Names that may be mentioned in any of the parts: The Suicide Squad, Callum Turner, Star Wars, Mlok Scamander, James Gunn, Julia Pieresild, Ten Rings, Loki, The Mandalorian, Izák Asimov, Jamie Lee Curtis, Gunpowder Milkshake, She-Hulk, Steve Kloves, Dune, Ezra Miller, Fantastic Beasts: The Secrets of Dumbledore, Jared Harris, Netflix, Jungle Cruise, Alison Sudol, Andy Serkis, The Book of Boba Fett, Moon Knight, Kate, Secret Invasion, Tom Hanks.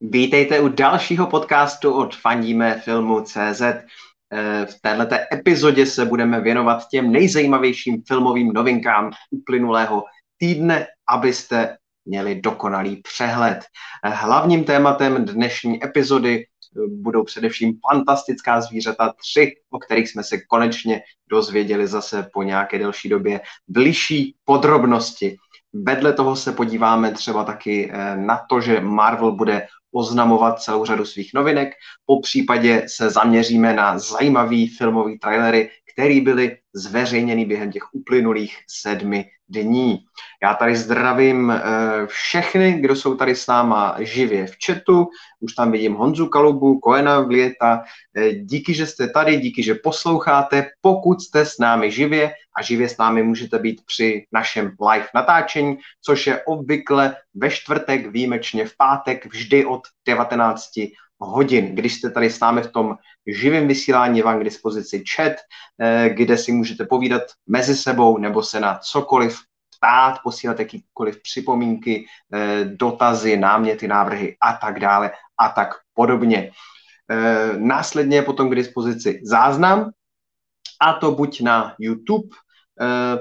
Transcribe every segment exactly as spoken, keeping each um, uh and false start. Vítejte u dalšího podcastu od Fandíme filmu C Z. V této epizodě se budeme věnovat těm nejzajímavějším filmovým novinkám uplynulého týdne, abyste měli dokonalý přehled. Hlavním tématem dnešní epizody budou především fantastická zvířata tři, o kterých jsme se konečně dozvěděli zase po nějaké delší době bližší podrobnosti. Vedle toho se podíváme třeba taky na to, že Marvel bude oznamovat celou řadu svých novinek. Po případě se zaměříme na zajímavý filmový trailery, který byly zveřejněny během těch uplynulých sedmi dní. Já tady zdravím všechny, kdo jsou tady s náma živě v chatu. Už tam vidím Honzu Kalubu, Koena Vlieta. Díky, že jste tady, díky, že posloucháte. Pokud jste s námi živě a živě s námi můžete být při našem live natáčení, což je obvykle ve čtvrtek, výjimečně v pátek, vždy od devatenácti hodin. Když jste tady s námi v tom živém vysílání, je vám k dispozici chat, kde si můžete povídat mezi sebou nebo se na cokoliv ptát, posílat jakýkoliv připomínky, dotazy, náměty, návrhy a tak dále a tak podobně. Následně je potom k dispozici záznam, a to buď na YouTube,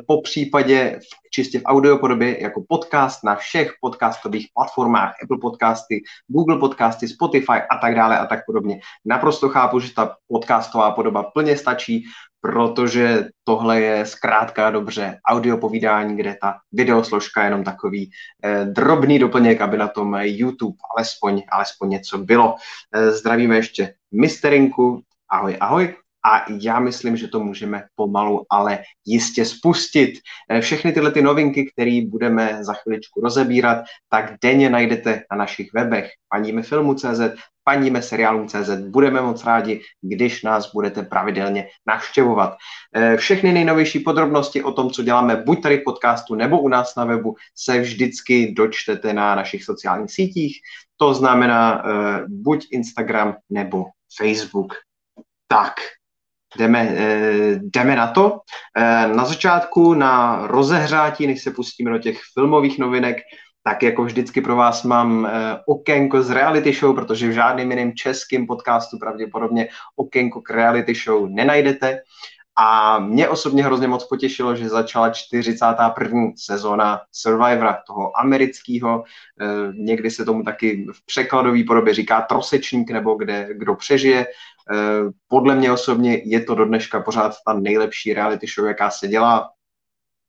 po případě čistě v audiopodobě jako podcast na všech podcastových platformách, Apple podcasty, Google podcasty, Spotify a tak dále a tak podobně. Naprosto chápu, že ta podcastová podoba plně stačí, protože tohle je zkrátka dobře audiopovídání, kde ta videosložka je jenom takový eh, drobný doplněk, aby na tom YouTube alespoň, alespoň něco bylo. Eh, zdravíme ještě Misterinku, ahoj, ahoj. A já myslím, že to můžeme pomalu, ale jistě spustit. Všechny tyhle ty novinky, které budeme za chviličku rozebírat, tak denně najdete na našich webech Fandíme filmu C Z, Fandíme seriálům C Z. Budeme moc rádi, když nás budete pravidelně navštěvovat. Všechny nejnovější podrobnosti o tom, co děláme buď tady v podcastu nebo u nás na webu, se vždycky dočtete na našich sociálních sítích. To znamená eh, buď Instagram nebo Facebook. Tak. Jdeme, jdeme na to. Na začátku, na rozehřátí, než se pustíme do těch filmových novinek, tak jako vždycky pro vás mám okénko z reality show, protože v žádném jiném českém podcastu pravděpodobně okénko k reality show nenajdete. A mě osobně hrozně moc potěšilo, že začala čtyřicátá první sezóna Survivora, toho amerického. Někdy se tomu taky v překladové podobě říká trosečník, nebo kde kdo přežije. Podle mě osobně je to do dneška pořád ta nejlepší reality show, jaká se dělá.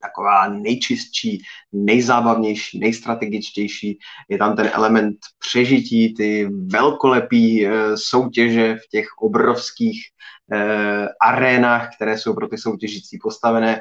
Taková nejčistší, nejzábavnější, nejstrategičtější. Je tam ten element přežití, ty velkolepý soutěže v těch obrovských eh, arénách, které jsou pro ty soutěžící postavené.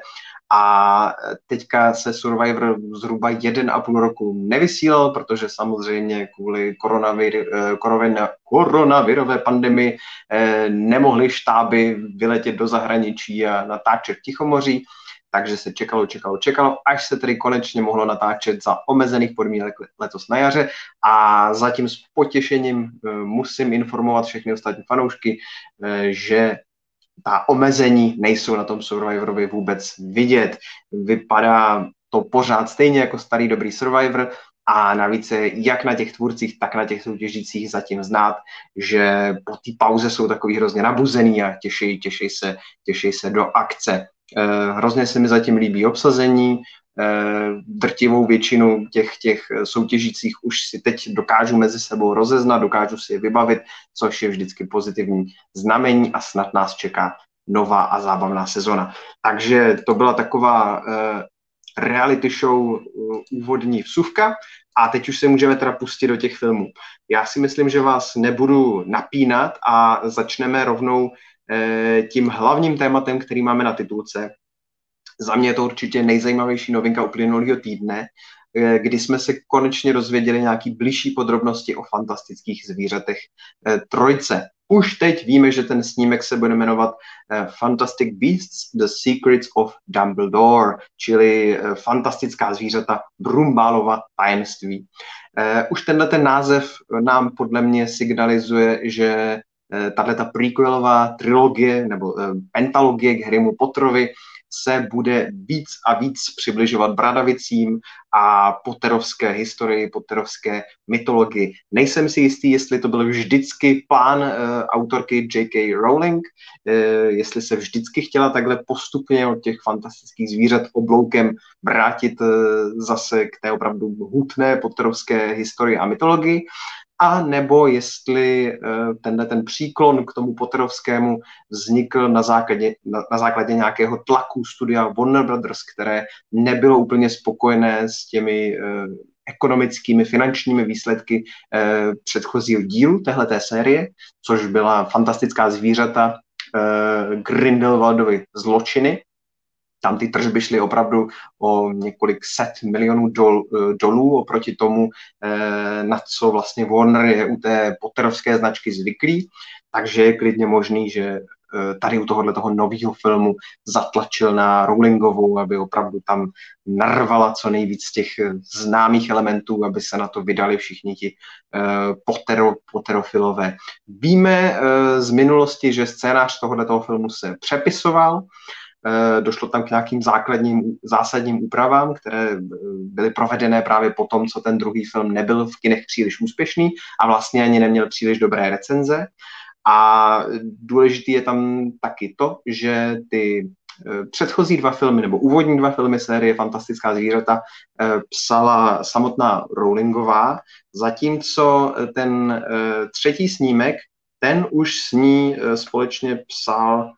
A teďka se Survivor zhruba jeden a půl roku nevysílal, protože samozřejmě kvůli koronavir, korovina, koronavirové pandemii eh, nemohly štáby vyletět do zahraničí a natáčet v Tichomoří. Takže se čekalo, čekalo, čekalo, až se tedy konečně mohlo natáčet za omezených podmínek letos na jaře. A zatím s potěšením musím informovat všechny ostatní fanoušky, že ta omezení nejsou na tom Survivorovi vůbec vidět. Vypadá to pořád stejně jako starý dobrý Survivor a navíc jak na těch tvůrcích, tak na těch soutěžících zatím znát, že po té pauze jsou takový hrozně nabuzený a těší, těší se, těší se do akce. Hrozně se mi zatím líbí obsazení, drtivou většinu těch, těch soutěžících už si teď dokážu mezi sebou rozeznat, dokážu si je vybavit, což je vždycky pozitivní znamení a snad nás čeká nová a zábavná sezona. Takže to byla taková reality show úvodní vsuvka a teď už se můžeme teda pustit do těch filmů. Já si myslím, že vás nebudu napínat a začneme rovnou tím hlavním tématem, který máme na titulce. Za mě je to určitě nejzajímavější novinka uplynulého týdne, kdy jsme se konečně dozvěděli nějaké bližší podrobnosti o fantastických zvířatech trojce. Už teď víme, že ten snímek se bude jmenovat Fantastic Beasts: The Secrets of Dumbledore, čili fantastická zvířata Brumbálova tajemství. Už tenhle ten název nám podle mě signalizuje, že tahle ta prequelová trilogie nebo pentalogie k Harrymu Potterovi se bude víc a víc přibližovat Bradavicím a potterovské historii, potterovské mytologii. Nejsem si jistý, jestli to byl vždycky plán uh, autorky J K. Rowling, uh, jestli se vždycky chtěla takhle postupně od těch fantastických zvířat obloukem vrátit uh, zase k té opravdu hutné potterovské historii a mytologii, a nebo jestli tenhle ten příklon k tomu potterovskému vznikl na základě, na, na základě nějakého tlaku studia Warner Brothers, které nebylo úplně spokojené s těmi eh, ekonomickými, finančními výsledky eh, předchozího dílu téhleté série, což byla fantastická zvířata eh, Grindelwaldovy zločiny. Tam ty tržby šly opravdu o několik set milionů dol, dolů oproti tomu, na co vlastně Warner je u té potterovské značky zvyklý, takže je klidně možný, že tady u tohohle toho nového filmu zatlačil na Rowlingovou, aby opravdu tam narvala co nejvíc těch známých elementů, aby se na to vydali všichni ti uh, potero, poterofilové. Víme uh, z minulosti, že scénář tohohle toho filmu se přepisoval, došlo tam k nějakým základním, zásadním úpravám, které byly provedené právě po tom, co ten druhý film nebyl v kinech příliš úspěšný a vlastně ani neměl příliš dobré recenze. A důležitý je tam taky to, že ty předchozí dva filmy, nebo úvodní dva filmy série Fantastická zvířata psala samotná Rowlingová, zatímco ten třetí snímek, ten už s ní společně psal,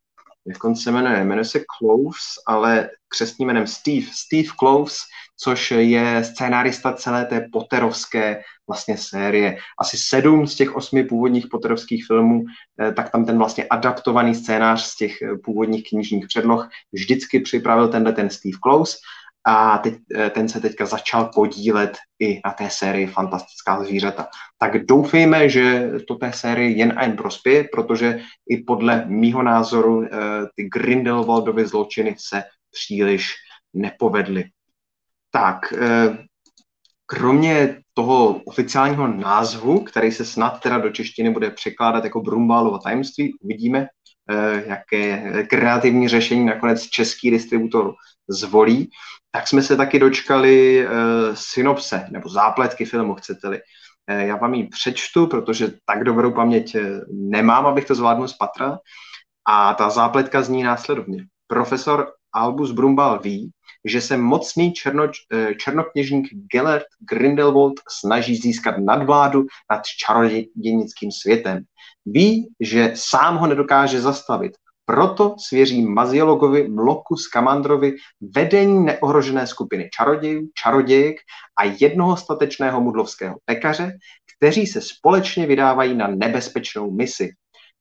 dokonce se jmenuje, jmenuje se Kloves, ale křestním jménem Steve, Steve Kloves, což je scénárista celé té potterovské vlastně série. Asi sedm z těch osmi původních potterovských filmů, tak tam ten vlastně adaptovaný scénář z těch původních knižních předloh vždycky připravil tenhle ten Steve Kloves a teď, ten se teďka začal podílet i na té sérii Fantastická zvířata. Tak doufejme, že to té sérii jen a jen prospěje, protože i podle mýho názoru ty Grindelwaldovy zločiny se příliš nepovedly. Tak, kromě toho oficiálního názvu, který se snad teda do češtiny bude překládat jako Brumbálovo tajemství, uvidíme, jaké kreativní řešení nakonec český distributor zvolí, tak jsme se taky dočkali e, synopse, nebo zápletky filmu, chcete-li. E, já vám ji přečtu, protože tak dobrou paměť nemám, abych to zvládnul z patra. A ta zápletka zní následovně. Profesor Albus Brumbal ví, že se mocný černo, černokněžník Gellert Grindelwald snaží získat nadvládu nad čarodějnickým světem. Ví, že sám ho nedokáže zastavit, proto svěří maziologovi Mloku Scamanderovi vedení neohrožené skupiny čarodějů, čarodějek a jednoho statečného mudlovského pekaře, kteří se společně vydávají na nebezpečnou misi.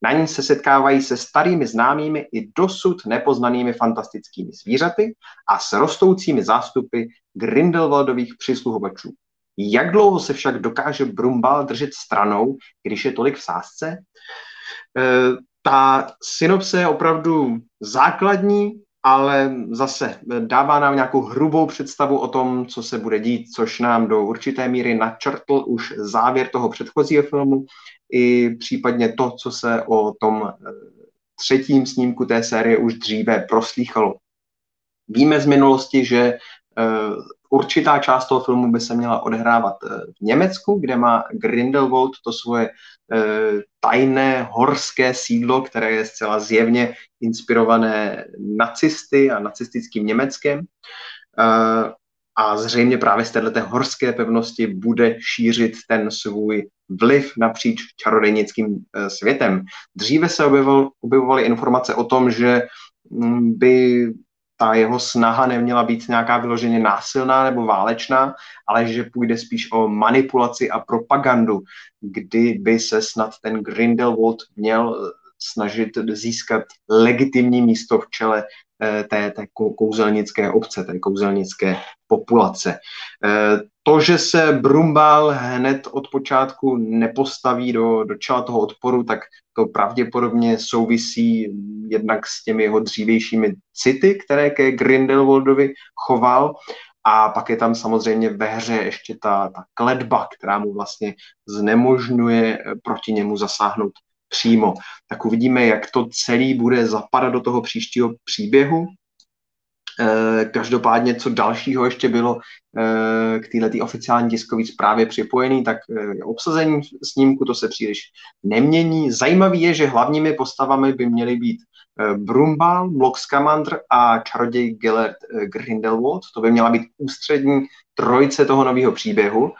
Na ní se setkávají se starými známými i dosud nepoznanými fantastickými zvířaty a s rostoucími zástupy Grindelwaldových přisluhovačů. Jak dlouho se však dokáže Brumbal držet stranou, když je tolik v sázce? Ta synopse je opravdu základní, ale zase dává nám nějakou hrubou představu o tom, co se bude dít, což nám do určité míry načrtl už závěr toho předchozího filmu i případně to, co se o tom třetím snímku té série už dříve proslýchalo. Víme z minulosti, že určitá část toho filmu by se měla odehrávat v Německu, kde má Grindelwald to svoje tajné horské sídlo, které je zcela zjevně inspirované nacisty a nacistickým Německem. A zřejmě právě z této horské pevnosti bude šířit ten svůj vliv napříč čarodějnickým světem. Dříve se objevovaly informace o tom, že by ta jeho snaha neměla být nějaká vyloženě násilná nebo válečná, ale že půjde spíš o manipulaci a propagandu, kdyby se snad ten Grindelwald měl snažit získat legitimní místo v čele té, té kouzelnické obce, té kouzelnické populace. To, že se Brumbal hned od počátku nepostaví do, do čela toho odporu, tak to pravděpodobně souvisí jednak s těmi jeho dřívějšími city, které ke Grindelwaldovi choval. A pak je tam samozřejmě ve hře ještě ta, ta kletba, která mu vlastně znemožňuje proti němu zasáhnout přímo. Tak uvidíme, jak to celé bude zapadat do toho příštího příběhu. E, každopádně, co dalšího ještě bylo e, k této oficiální tiskové zprávě připojený, tak e, obsazení snímku, to se příliš nemění. Zajímavý je, že hlavními postavami by měly být e, Brumbal, Mlok Scamander a čaroděj Gellert e, Grindelwald. To by měla být ústřední trojice toho nového příběhu.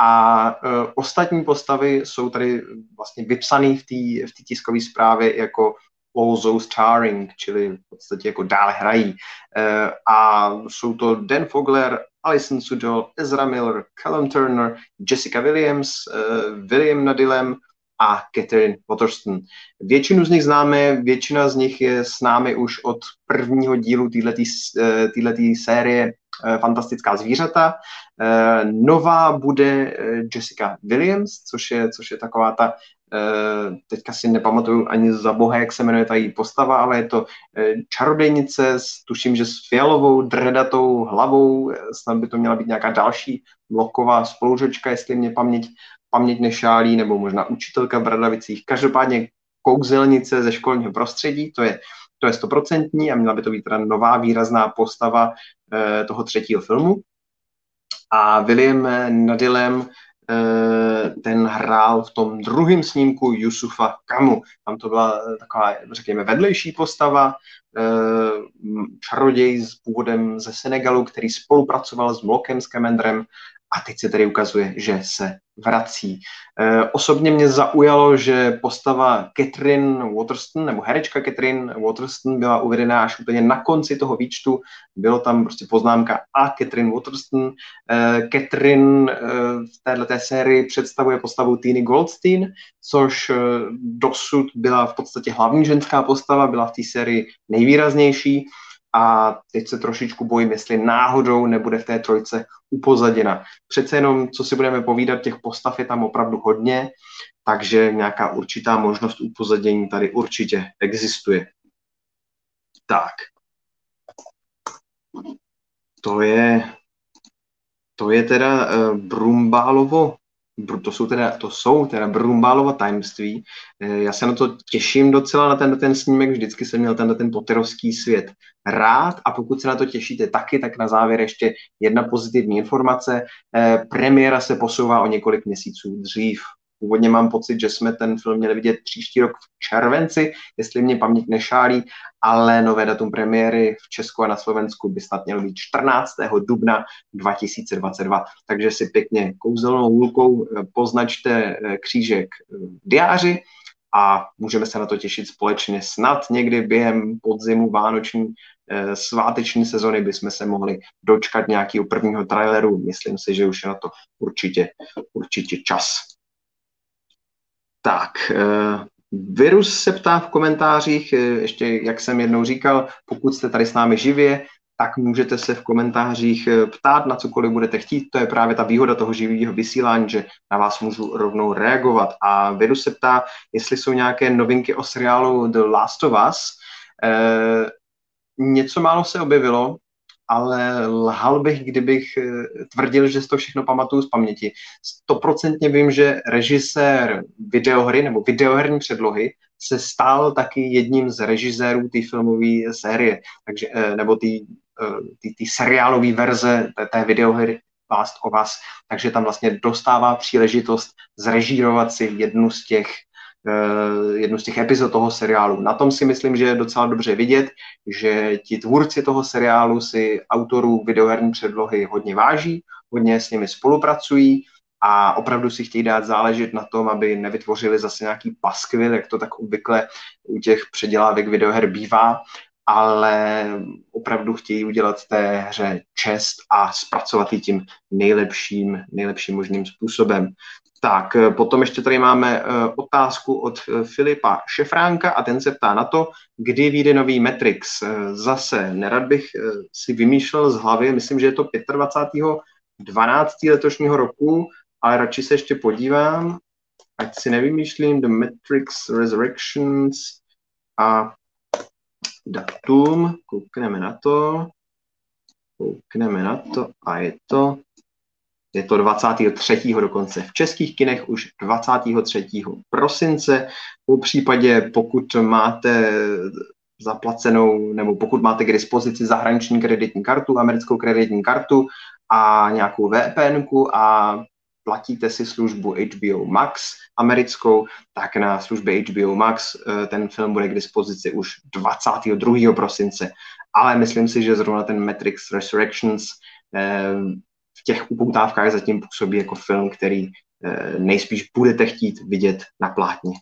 A e, ostatní postavy jsou tady vlastně vypsané v té v té tiskové zprávě jako also starring, čili v podstatě jako dále hrají. E, a jsou to Dan Fogler, Alison Sudol, Ezra Miller, Callum Turner, Jessica Williams, e, William Nadilem a Katherine Waterston. Většinu z nich známe, většina z nich je s námi už od prvního dílu téhletý série Fantastická zvířata. Nová bude Jessica Williams, což je, což je taková ta, teďka si nepamatuju ani za boha, jak se jmenuje ta její postava, ale je to čarodějnice, s, tuším, že s fialovou, dredatou hlavou, snad by to měla být nějaká další bloková spolužečka, jestli mě paměť, paměť nešálí, nebo možná učitelka v Bradavicích. Každopádně kouzelnice ze školního prostředí, to je to je stoprocentní a měla by to být teda nová výrazná postava e, toho třetího filmu. A William Nadilem, e, ten hrál v tom druhém snímku Yusufa Kamu. Tam to byla taková, řekněme, vedlejší postava, e, čaroděj s původem ze Senegalu, který spolupracoval s Mlokem Scamanderem. A teď se tady ukazuje, že se vrací. E, osobně mě zaujalo, že postava Katherine Waterston, nebo herečka Katherine Waterston byla uvedena až úplně na konci toho výčtu. Bylo tam prostě poznámka a Katherine Waterston. E, Katherine e, v této sérii představuje postavu Tiny Goldstein, což e, dosud byla v podstatě hlavní ženská postava, byla v té sérii nejvýraznější. A teď se trošičku bojím, jestli náhodou nebude v té trojce upozaděna. Přece jenom, co si budeme povídat, těch postav je tam opravdu hodně, takže nějaká určitá možnost upozadění tady určitě existuje. Tak. To je, to je teda uh, Brumbálovo, to jsou teda, to jsou teda Brumbálova tajemství. Já se na to těším docela, na ten, ten snímek, vždycky jsem měl ten, ten potterovský svět rád a pokud se na to těšíte taky, tak na závěr ještě jedna pozitivní informace. Premiéra se posouvá o několik měsíců dřív. Původně mám pocit, že jsme ten film měli vidět příští rok v červenci, jestli mě paměť nešálí, ale nové datum premiéry v Česku a na Slovensku by snad mělo být čtrnáctého dubna dva tisíce dvacet dva. Takže si pěkně kouzelnou hůlkou poznačte křížek v diáři a můžeme se na to těšit společně. Snad někdy během podzimu vánoční sváteční sezony bychom se mohli dočkat nějakého prvního traileru. Myslím si, že už je na to určitě, určitě čas. Tak, Virus se ptá v komentářích, ještě jak jsem jednou říkal, pokud jste tady s námi živě, tak můžete se v komentářích ptát na cokoliv budete chtít. To je právě ta výhoda toho živého vysílání, že na vás můžu rovnou reagovat. A Virus se ptá, jestli jsou nějaké novinky o seriálu The Last of Us. E, něco málo se objevilo, ale lhal bych, kdybych tvrdil, že si to všechno pamatuju z paměti. Stoprocentně vím, že režisér videohry nebo videoherní předlohy se stal taky jedním z režisérů té filmové série, takže, nebo té seriálové verze té videohry Last of Us, takže tam vlastně dostává příležitost zrežírovat si jednu z těch jednu z těch epizod toho seriálu. Na tom si myslím, že je docela dobře vidět, že ti tvůrci toho seriálu si autorů videoherní předlohy hodně váží, hodně s nimi spolupracují a opravdu si chtějí dát záležet na tom, aby nevytvořili zase nějaký paskvil, jak to tak obvykle u těch předělávek videoher bývá, ale opravdu chtějí udělat té hře čest a zpracovat ji tím nejlepším, nejlepším možným způsobem. Tak, potom ještě tady máme otázku od Filipa Šefránka a ten se ptá na to, kdy vyjde nový Matrix. Zase, nerad bych si vymýšlel z hlavy, myslím, že je to dvacátého pátého dvanáctého letošního roku, ale radši se ještě podívám, ať si nevymýšlím, The Matrix Resurrections a datum, koukneme na to, koukneme na to a je to... Je to dvacátého třetího dokonce. V českých kinech už dvacátého třetího prosince. V případě, pokud máte zaplacenou, nebo pokud máte k dispozici zahraniční kreditní kartu, americkou kreditní kartu a nějakou vé pé énku a platíte si službu há bé ó Max americkou, tak na službě há bé ó Max ten film bude k dispozici už dvacátého druhého prosince. Ale myslím si, že zrovna ten Matrix Resurrections v těch upoutávkách zatím působí jako film, který nejspíš budete chtít vidět na plátně.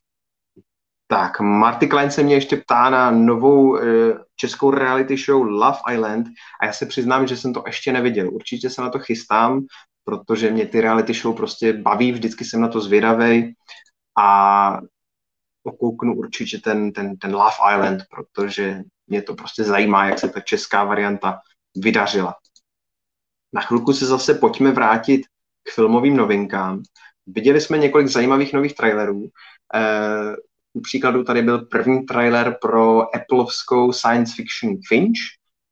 Tak, Marty Klein se mě ještě ptá na novou českou reality show Love Island a já se přiznám, že jsem to ještě neviděl. Určitě se na to chystám, protože mě ty reality show prostě baví, vždycky jsem na to zvědavej a okouknu určitě ten, ten, ten Love Island, protože mě to prostě zajímá, jak se ta česká varianta vydařila. Na chvilku se zase pojďme vrátit k filmovým novinkám. Viděli jsme několik zajímavých nových trailerů. Eh, u příkladu tady byl první trailer pro Appleovskou science fiction Finch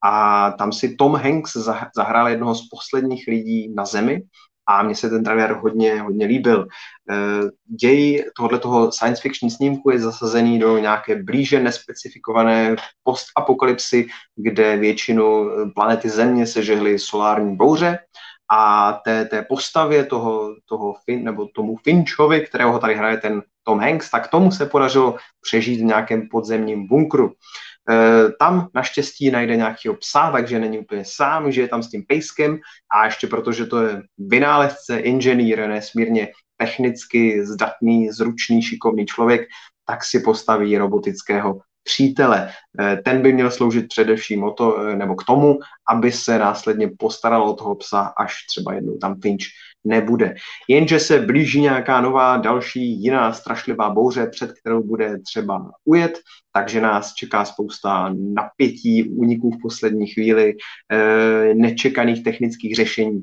a tam si Tom Hanks zahrál jednoho z posledních lidí na Zemi a mně se ten trailer hodně, hodně líbil. Eh, děj tohoto science fiction snímku je zasazený do nějaké blíže nespecifikované postapokalypsy, kde většinu planety Země sežehly solární bouře. A té, té postavě toho, toho fin, nebo tomu Finchovi, kterého tady hraje ten Tom Hanks, tak tomu se podařilo přežít v nějakém podzemním bunkru. E, tam naštěstí najde nějakého psa, takže není úplně sám, žije tam s tím pejskem a ještě protože to je vynálezce, inženýr, nesmírně technicky zdatný, zručný, šikovný člověk, tak si postaví robotického přítele. Ten by měl sloužit především o to, nebo k tomu, aby se následně postaral o toho psa, až třeba jednou tam Finch nebude. Jenže se blíží nějaká nová, další, jiná strašlivá bouře, před kterou bude třeba ujet, takže nás čeká spousta napětí, úniků v poslední chvíli, nečekaných technických řešení.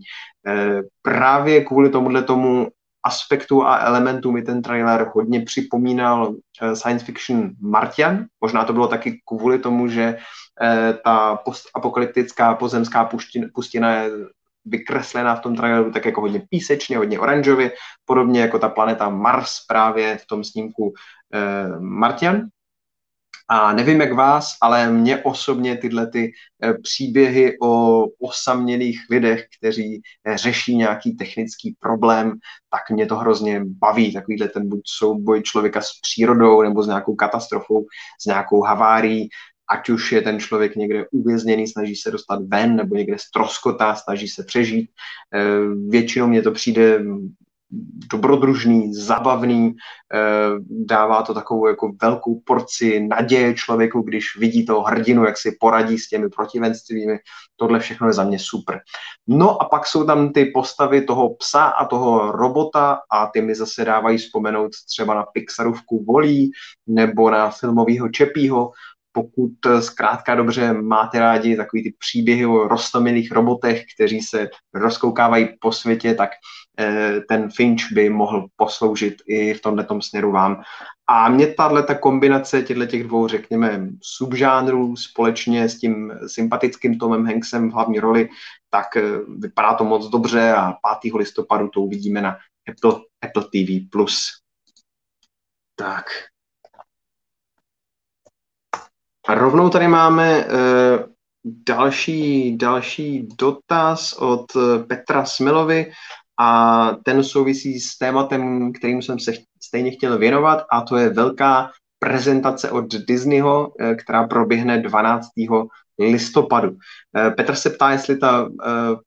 Právě kvůli tomuhle tomu aspektů a elementů mi ten trailer hodně připomínal science fiction Martian. Možná to bylo taky kvůli tomu, že ta postapokalyptická pozemská pustina je vykreslená v tom traileru tak jako hodně písečně, hodně oranžově, podobně jako ta planeta Mars právě v tom snímku Martian. A nevím, jak vás, ale mě osobně tyhle ty příběhy o osamělých lidech, kteří řeší nějaký technický problém, tak mě to hrozně baví. Takovýhle ten buď souboj člověka s přírodou nebo s nějakou katastrofou, s nějakou havárií, ať už je ten člověk někde uvězněný, snaží se dostat ven, nebo někde stroskotá, snaží se přežít. Většinou mě to přijde dobrodružný, zabavný, dává to takovou jako velkou porci naděje člověku, když vidí toho hrdinu, jak si poradí s těmi protivenstvími. Tohle všechno je za mě super. No a pak jsou tam ty postavy toho psa a toho robota a ty mi zase dávají vzpomenout třeba na Pixarovku WALL-E nebo na filmového Čepího. Pokud zkrátka dobře máte rádi takový ty příběhy o roztomilých robotech, kteří se rozkoukávají po světě, tak ten Finch by mohl posloužit i v tomhletom směru vám. A mě tato kombinace těch dvou, řekněme, subžánrů společně s tím sympatickým Tomem Hanksem v hlavní roli, tak vypadá to moc dobře a pátého listopadu to uvidíme na Apple, Apple té vé plus. Tak. A rovnou tady máme e, další, další dotaz od Petra Smilovi a ten souvisí s tématem, kterým jsem se stejně chtěl věnovat, a to je velká prezentace od Disneyho, e, která proběhne dvanáctého listopadu. E, Petr se ptá, jestli ta e,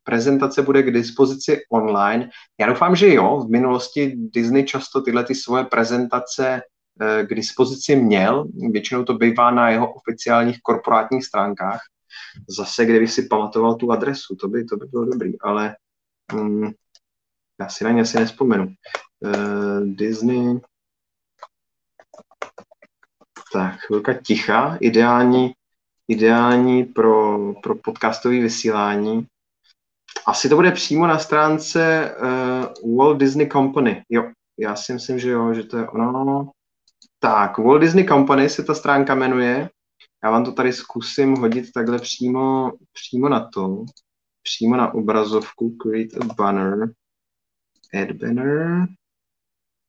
prezentace bude k dispozici online. Já doufám, že jo. V minulosti Disney často tyhle ty svoje prezentace k dispozici měl, většinou to bývá na jeho oficiálních korporátních stránkách. Zase, kdybych si pamatoval tu adresu, to by, to by bylo dobrý, ale mm, já si na ně asi nespomenu. Uh, Disney. Tak, chvilka ticha, ideální, ideální pro, pro podcastové vysílání. Asi to bude přímo na stránce uh, Walt Disney Company. Jo, já si myslím, že jo, že to je ono. Tak, Walt Disney Company se ta stránka jmenuje. Já vám to tady zkusím hodit takhle přímo, přímo na to. Přímo na obrazovku. Create a banner. Add banner.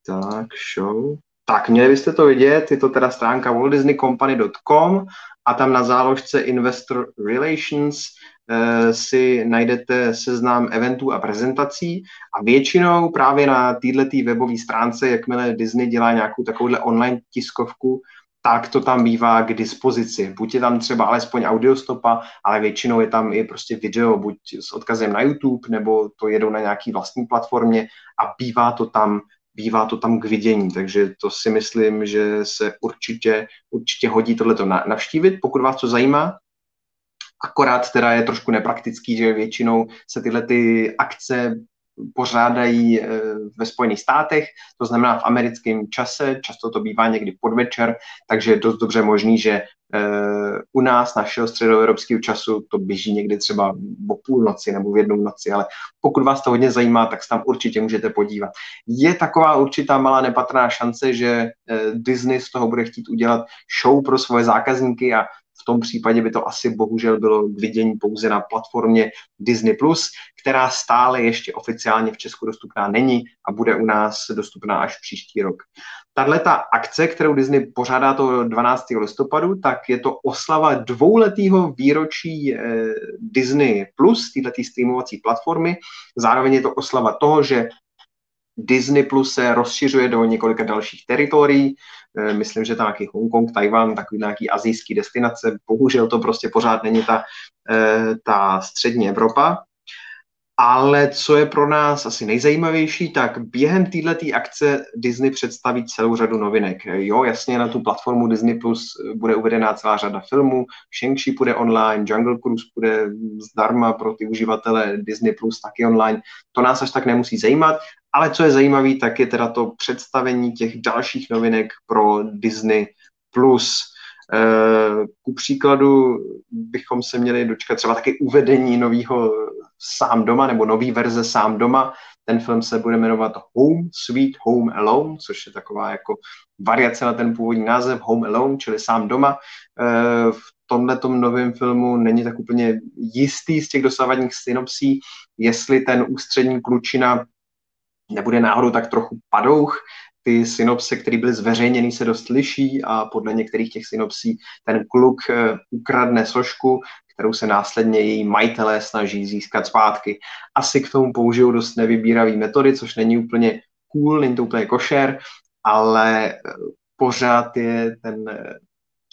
Tak, show. Tak, měli byste to vidět, je to teda stránka walt disney company tečka com a tam na záložce Investor Relations eh, si najdete seznam eventů a prezentací a většinou právě na této webové stránce, jakmile Disney dělá nějakou takovouhle online tiskovku, tak to tam bývá k dispozici. Buď je tam třeba alespoň audiostopa, ale většinou je tam i prostě video, buď s odkazem na YouTube, nebo to jedou na nějaký vlastní platformě a bývá to tam, bývá to tam k vidění. Takže to si myslím, že se určitě, určitě hodí tohleto navštívit, pokud vás to zajímá. Akorát teda je trošku nepraktický, že většinou se tyhle ty akce pořádají ve Spojených státech, to znamená v americkém čase, často to bývá někdy podvečer, takže je dost dobře možný, že u nás, našeho středoevropského času, to běží někdy třeba o půlnoci nebo v jednou noci, ale pokud vás to hodně zajímá, tak se tam určitě můžete podívat. Je taková určitá malá nepatrná šance, že Disney z toho bude chtít udělat show pro svoje zákazníky a v tom případě by to asi bohužel bylo k vidění pouze na platformě Disney plus, která stále ještě oficiálně v Česku dostupná není a bude u nás dostupná až příští rok. Tahleta akce, kterou Disney pořádá to dvanáctého listopadu, tak je to oslava dvouletého výročí Disney plus, této streamovací platformy. Zároveň je to oslava toho, že Disney Plus se rozšiřuje do několika dalších teritorií, myslím, že tam nějaký Hongkong, Tajvan, takový nějaký asijský destinace, bohužel to prostě pořád není ta, ta střední Evropa. Ale co je pro nás asi nejzajímavější, tak během této akce Disney představí celou řadu novinek. Jo, jasně, na tu platformu Disney Plus bude uvedená celá řada filmů, Shang-Chi bude online, Jungle Cruise bude zdarma pro ty uživatele Disney Plus taky online. To nás až tak nemusí zajímat, ale co je zajímavé, tak je teda to představení těch dalších novinek pro Disney Plus. Ku příkladu bychom se měli dočkat třeba taky uvedení nového Sám doma, nebo nový verze Sám doma. Ten film se bude jmenovat Home Sweet Home Alone, což je taková jako variace na ten původní název Home Alone, čili Sám doma. V tomhletom novém filmu není tak úplně jistý z těch dosavadních synopsí, jestli ten ústřední klučina nebude náhodou tak trochu padouch. Ty synopse, které byly zveřejněny, se dost liší a podle některých těch synopsí ten kluk ukradne sošku, kterou se následně její majitelé snaží získat zpátky. Asi k tomu použijou dost nevybíravý metody, což není úplně cool, není to úplně košer, ale pořád je ten,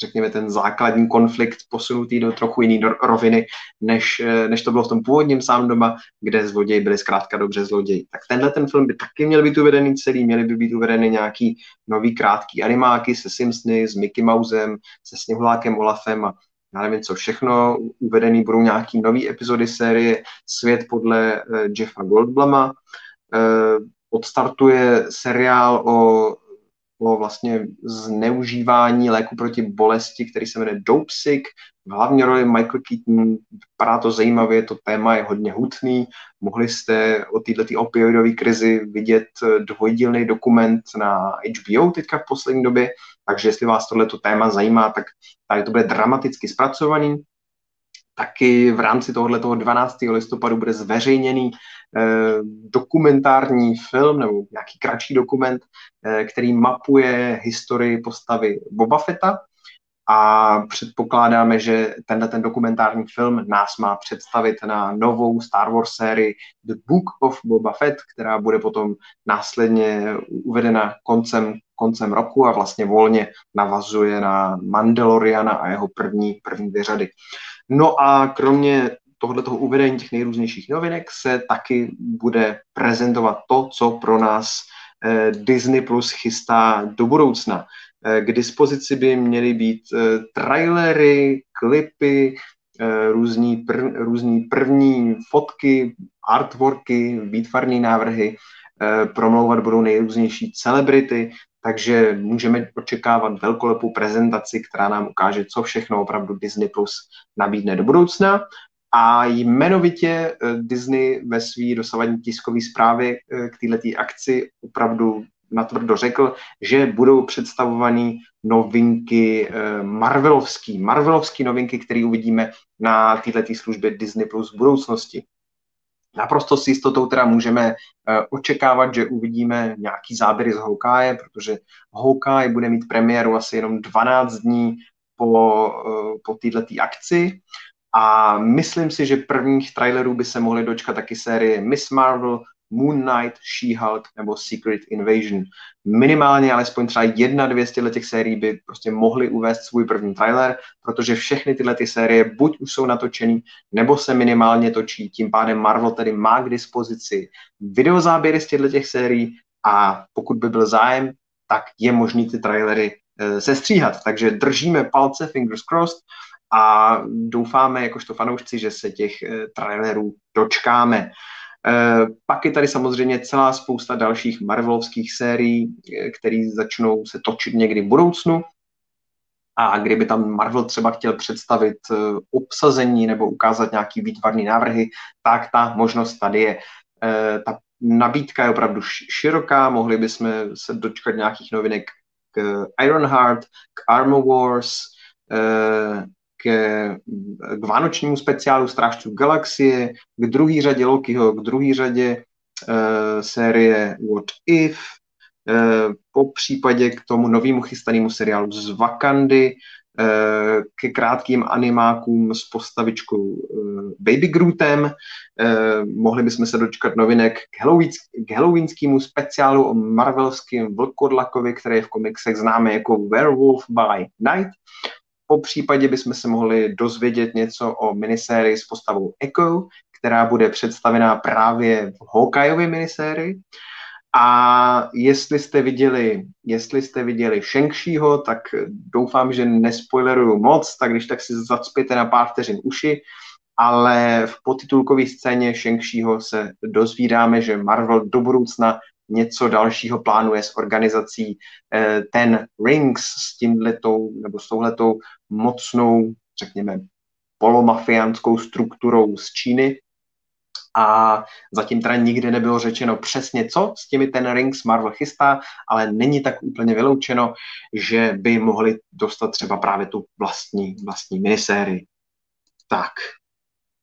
řekněme, ten základní konflikt posunutý do trochu jiné roviny, než, než to bylo v tom původním Sám doma, kde zloději byli zkrátka dobře zloději. Tak tenhle ten film by taky měl být uvedený celý, měly by být uvedeny nějaký nový krátký animáky se Simpsony, s Mickey Mousem, se Sněhulákem Olafem a já nevím co všechno, uvedený budou nějaký nový epizody série Svět podle Jeffa Goldbluma. Odstartuje seriál o, o vlastně zneužívání léku proti bolesti, který se jmenuje Dope Sick. V hlavní roli Michael Keaton, vypadá to zajímavě, to téma je hodně hutný. Mohli jste o této opioidové krizi vidět dvojdílný dokument na H B O teďka v poslední době, takže jestli vás tohleto téma zajímá, tak tady to bude dramaticky zpracovaný. Taky v rámci tohoto dvanáctého listopadu bude zveřejněný eh, dokumentární film nebo nějaký kratší dokument, eh, který mapuje historii postavy Boba Fetta. A předpokládáme, že tenhle ten dokumentární film nás má představit na novou Star Wars sérii The Book of Boba Fett, která bude potom následně uvedena koncem, koncem roku a vlastně volně navazuje na Mandaloriana a jeho první, první dvě řady. No a kromě tohoto uvedení těch nejrůznějších novinek se taky bude prezentovat to, co pro nás Disney Plus chystá do budoucna. K dispozici by měly být trailery, klipy, různý, prv, různý první fotky, artworky, výtvarné návrhy, promlouvat budou nejrůznější celebrity, takže můžeme očekávat velkolepou prezentaci, která nám ukáže, co všechno opravdu Disney Plus nabídne do budoucna. A jmenovitě Disney ve své dosavadní tiskové zprávě k této akci opravdu natvrdo řekl, že budou představované novinky marvelovský, marvelovský novinky, které uvidíme na této službě Disney Plus v budoucnosti. naprosto s jistotou teda můžeme očekávat, že uvidíme nějaký záběry z Hawkeye, protože Hawkeye bude mít premiéru asi jenom dvanáct dní po, po této akci. A myslím si, že prvních trailerů by se mohly dočkat taky série Miss Marvel, Moon Knight, She-Hulk nebo Secret Invasion. Minimálně alespoň třeba jedna dvě z těch sérií by prostě mohly uvést svůj první trailer, protože všechny tyhle ty série buď už jsou natočený, nebo se minimálně točí. Tím pádem Marvel tedy má k dispozici videozáběry z těchto těch sérií a pokud by byl zájem, tak je možný ty trailery e, sestříhat. Takže držíme palce, fingers crossed, a doufáme, jakožto fanoušci, že se těch e, trailerů dočkáme. Pak je tady samozřejmě celá spousta dalších marvelovských sérií, které začnou se točit někdy v budoucnu. A kdyby tam Marvel třeba chtěl představit obsazení nebo ukázat nějaký výtvarný návrhy, tak ta možnost tady je. Ta nabídka je opravdu široká, mohli bychom se dočkat nějakých novinek k Ironheart, k Armor Wars, K, k vánočnímu speciálu Strážců galaxie, k druhý řadě Lokiho, k druhý řadě e, série What If, e, po případě k tomu novému chystanému seriálu z Wakandy, e, ke krátkým animákům s postavičkou e, Baby Grootem, e, mohli bychom se dočkat novinek k, Halloween, k halloweenskému speciálu o marvelském vlkodlakovi, který je v komiksech známý jako Werewolf by Night. Po případě bychom se mohli dozvědět něco o minisérii s postavou Echo, která bude představená právě v Hawkeyově minisérii. A jestli jste viděli, jestli jste viděli Shang-Chiho, tak doufám, že nespoileruju moc, tak když tak si zacpěte na pár vteřin uši, ale v podtitulkové scéně Shang-Chiho se dozvídáme, že Marvel do budoucna něco dalšího plánuje s organizací eh, Ten Rings, s tímhletou nebo s touhletou mocnou, řekněme, polomafiánskou strukturou z Číny. A zatím teda nikde nebylo řečeno přesně, co s těmi Ten Rings Marvel chystá, ale není tak úplně vyloučeno, že by mohli dostat třeba právě tu vlastní, vlastní minisérii. Tak.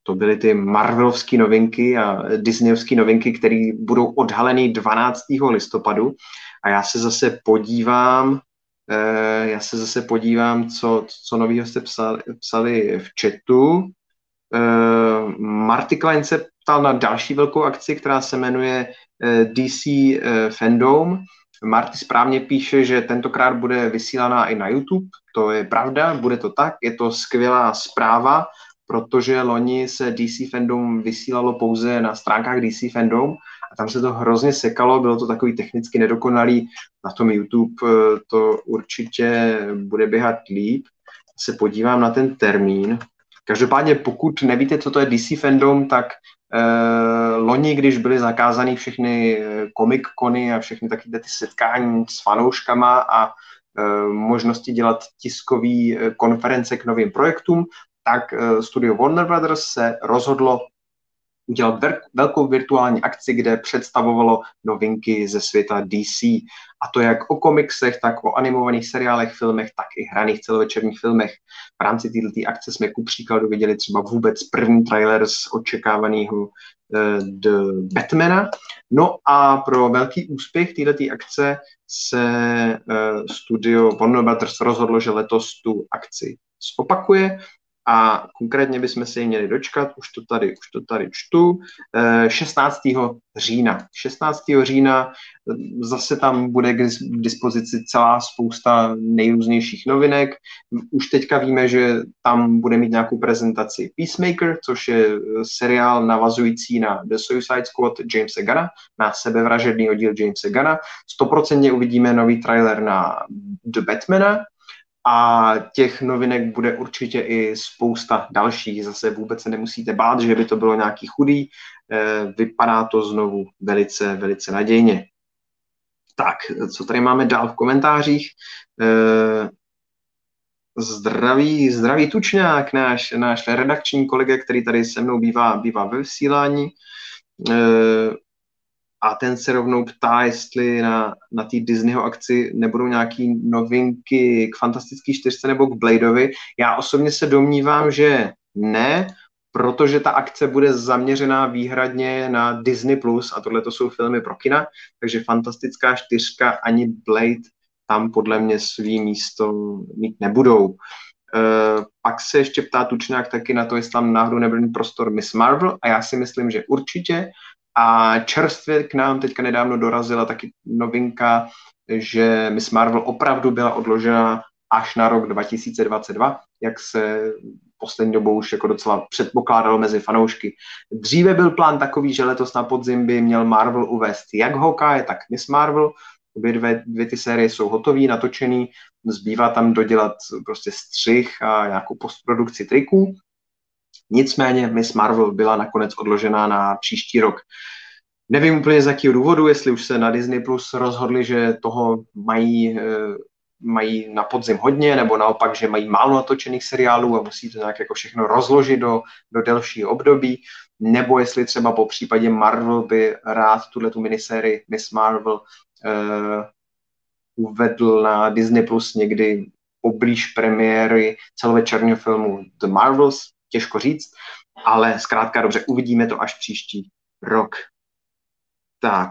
To byly ty marvelovské novinky a disneyovské novinky, které budou odhaleny dvanáctého listopadu. A já se zase podívám, já se zase podívám, co, co novýho jste psali, psali v chatu. Marty Klein se ptal na další velkou akci, která se jmenuje D C Fandom. Marty správně píše, že tentokrát bude vysílaná i na YouTube. To je pravda, bude to tak, je to skvělá zpráva, protože loni se D C Fandom vysílalo pouze na stránkách D C Fandom a tam se to hrozně sekalo, bylo to takový technicky nedokonalý, na tom YouTube to určitě bude běhat líp, se podívám na ten termín. Každopádně pokud nevíte, co to je D C Fandom, tak eh, loni, když byly zakázány všechny komik-kony a všechny taky ty setkání s fanouškama a eh, možnosti dělat tiskový konference k novým projektům, tak studio Warner Brothers se rozhodlo udělat velkou virtuální akci, kde představovalo novinky ze světa D C. A to jak o komiksech, tak o animovaných seriálech, filmech, tak i hraných celovečerních filmech. V rámci této akce jsme ku příkladu viděli třeba vůbec první trailer z očekávaného The Batmana. No a pro velký úspěch této akce se studio Warner Brothers rozhodlo, že letos tu akci zopakuje. A konkrétně bychom se ji měli dočkat, už to tady, už to tady čtu, šestnáctého října. šestnáctého října zase tam bude k dispozici celá spousta nejrůznějších novinek. Už teďka víme, že tam bude mít nějakou prezentaci Peacemaker, což je seriál navazující na The Suicide Squad Jamesa Gunna, na sebevražedný oddíl Jamesa Gunna. sto procent uvidíme nový trailer na The Batmana. A těch novinek bude určitě i spousta dalších. Zase vůbec se nemusíte bát, že by to bylo nějaký chudý. Vypadá to znovu velice, velice nadějně. Tak, co tady máme dál v komentářích? Zdravý, zdravý Tučňák, náš, náš redakční kolega, který tady se mnou bývá, bývá ve vysílání. A ten se rovnou ptá, jestli na, na té Disneyho akci nebudou nějaký novinky k Fantastický čtyřce nebo k Bladeovi. Já osobně se domnívám, že ne, protože ta akce bude zaměřená výhradně na Disney Plus a tohle to jsou filmy pro kina, takže Fantastická čtyřka ani Blade tam podle mě svý místo mít nebudou. Uh, pak se ještě ptá Tučňák taky na to, jestli tam náhodou nebyl prostor Miss Marvel a já si myslím, že určitě. A čerstvě k nám teďka nedávno dorazila taky novinka, že Miss Marvel opravdu byla odložena až na rok dva tisíce dvacet dva, jak se poslední dobou už jako docela předpokládalo mezi fanoušky. Dříve byl plán takový, že letos na podzim by měl Marvel uvést jak Hawkeye, tak Miss Marvel. Obě dvě, dvě ty série jsou hotový, natočený, zbývá tam dodělat prostě střih a nějakou postprodukci triků. Nicméně Miss Marvel byla nakonec odložená na příští rok. Nevím úplně z jakého důvodu, jestli už se na Disney Plus rozhodli, že toho mají, mají na podzim hodně, nebo naopak, že mají málo natočených seriálů a musí to nějak jako všechno rozložit do, do delšího období, nebo jestli třeba po případě Marvel by rád tuhletu minisérii Miss Marvel Uh, uvedl na Disney Plus někdy poblíž premiéry celovečerního filmu The Marvels, těžko říct, ale zkrátka dobře, uvidíme to až příští rok. Tak,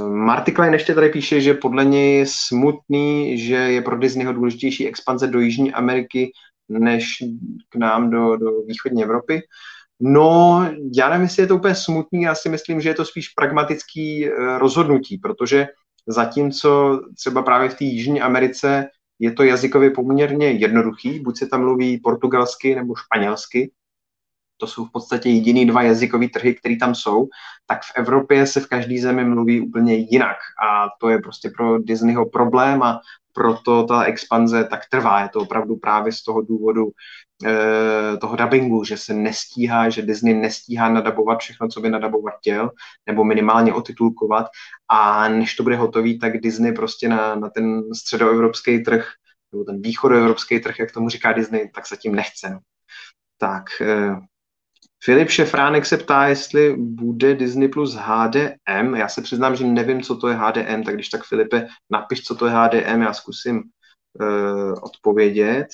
uh, Marty Klein ještě tady píše, že podle něj je smutný, že je pro Disneyho důležitější expanze do Jižní Ameriky než k nám do, do východní Evropy. No, já nevím, jestli je to úplně smutný, já si myslím, že je to spíš pragmatický rozhodnutí, protože zatímco třeba právě v té Jižní Americe je to jazykově poměrně jednoduchý, buď se tam mluví portugalsky nebo španělsky, to jsou v podstatě jediný dva jazykové trhy, které tam jsou, tak v Evropě se v každé zemi mluví úplně jinak a to je prostě pro Disneyho problém a proto ta expanze tak trvá. Je to opravdu právě z toho důvodu e, toho dabingu, že se nestíhá, že Disney nestíhá nadabovat všechno, co by nadabovat chtěl, nebo minimálně otitulkovat. A než to bude hotový, tak Disney prostě na, na ten středoevropský trh, nebo ten východoevropský trh, jak tomu říká Disney, tak zatím nechce. Tak, e, Filip Šefránek se ptá, jestli bude Disney Plus H D M. Já se přiznám, že nevím, co to je H D M, tak když tak, Filipe, napiš, co to je H D M, já zkusím uh, odpovědět.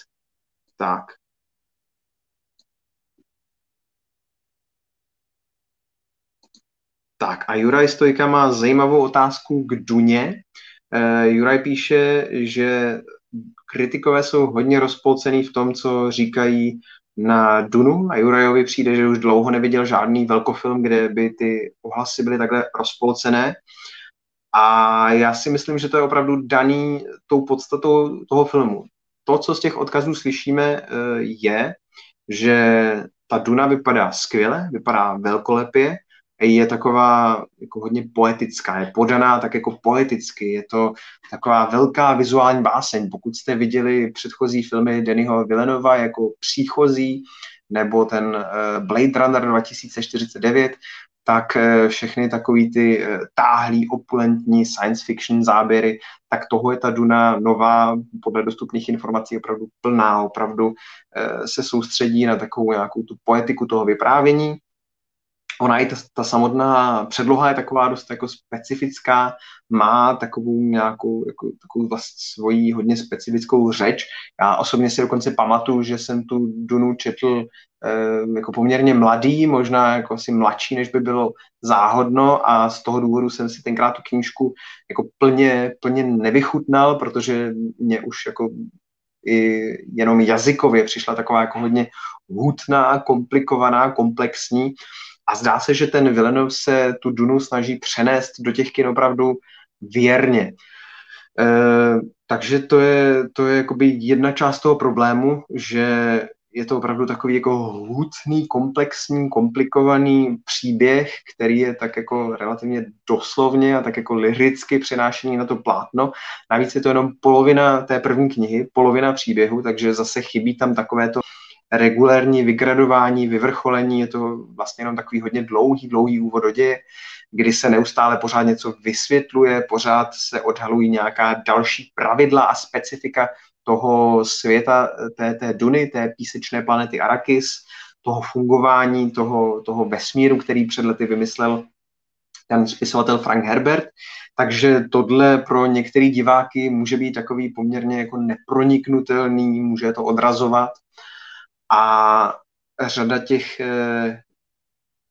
Tak. Tak a Juraj Stojka má zajímavou otázku k Duně. Uh, Juraj píše, že kritikové jsou hodně rozpolcený v tom, co říkají na Dunu a Jurajovi přijde, že už dlouho neviděl žádný velkofilm, kde by ty ohlasy byly takhle rozpolcené. A já si myslím, že to je opravdu daný tou podstatou toho filmu. To, co z těch odkazů slyšíme, je, že ta Duna vypadá skvěle, vypadá velkolepě, je taková jako hodně poetická, je podaná tak jako poeticky, je to taková velká vizuální báseň. Pokud jste viděli předchozí filmy Dennyho Villenova jako Příchozí nebo ten Blade Runner dva tisíce čtyřicet devět, tak všechny takový ty táhlý, opulentní science fiction záběry, tak toho je ta Duna nová, podle dostupných informací opravdu plná, opravdu se soustředí na takovou nějakou tu poetiku toho vyprávění. Ona i ta, ta samotná předloha je taková dost jako specifická, má takovou nějakou jako, takovou vlast svoji hodně specifickou řeč. Já osobně si dokonce pamatuju, že jsem tu Dunu četl eh, jako poměrně mladý, možná jako asi mladší, než by bylo záhodno a z toho důvodu jsem si tenkrát tu knížku jako plně, plně nevychutnal, protože mě už jako i jenom jazykově přišla taková jako hodně hutná, komplikovaná, komplexní. A zdá se, že ten Villeneuve se tu Dunu snaží přenést do těch kin opravdu věrně. E, takže to je, to je jakoby jedna část toho problému, že je to opravdu takový jako hutný, komplexní, komplikovaný příběh, který je tak jako relativně doslovně a tak jako lyricky přenášený na to plátno. Navíc je to jenom polovina té první knihy, polovina příběhu, takže zase chybí tam takové to regulérní vygradování, vyvrcholení, je to vlastně jenom takový hodně dlouhý, dlouhý úvod do děje, kdy se neustále pořád něco vysvětluje, pořád se odhalují nějaká další pravidla a specifika toho světa, té, té Duny, té písečné planety Arrakis, toho fungování, toho, toho vesmíru, který před lety vymyslel ten spisovatel Frank Herbert. Takže tohle pro některé diváky může být takový poměrně jako neproniknutelný, může to odrazovat. A řada těch eh,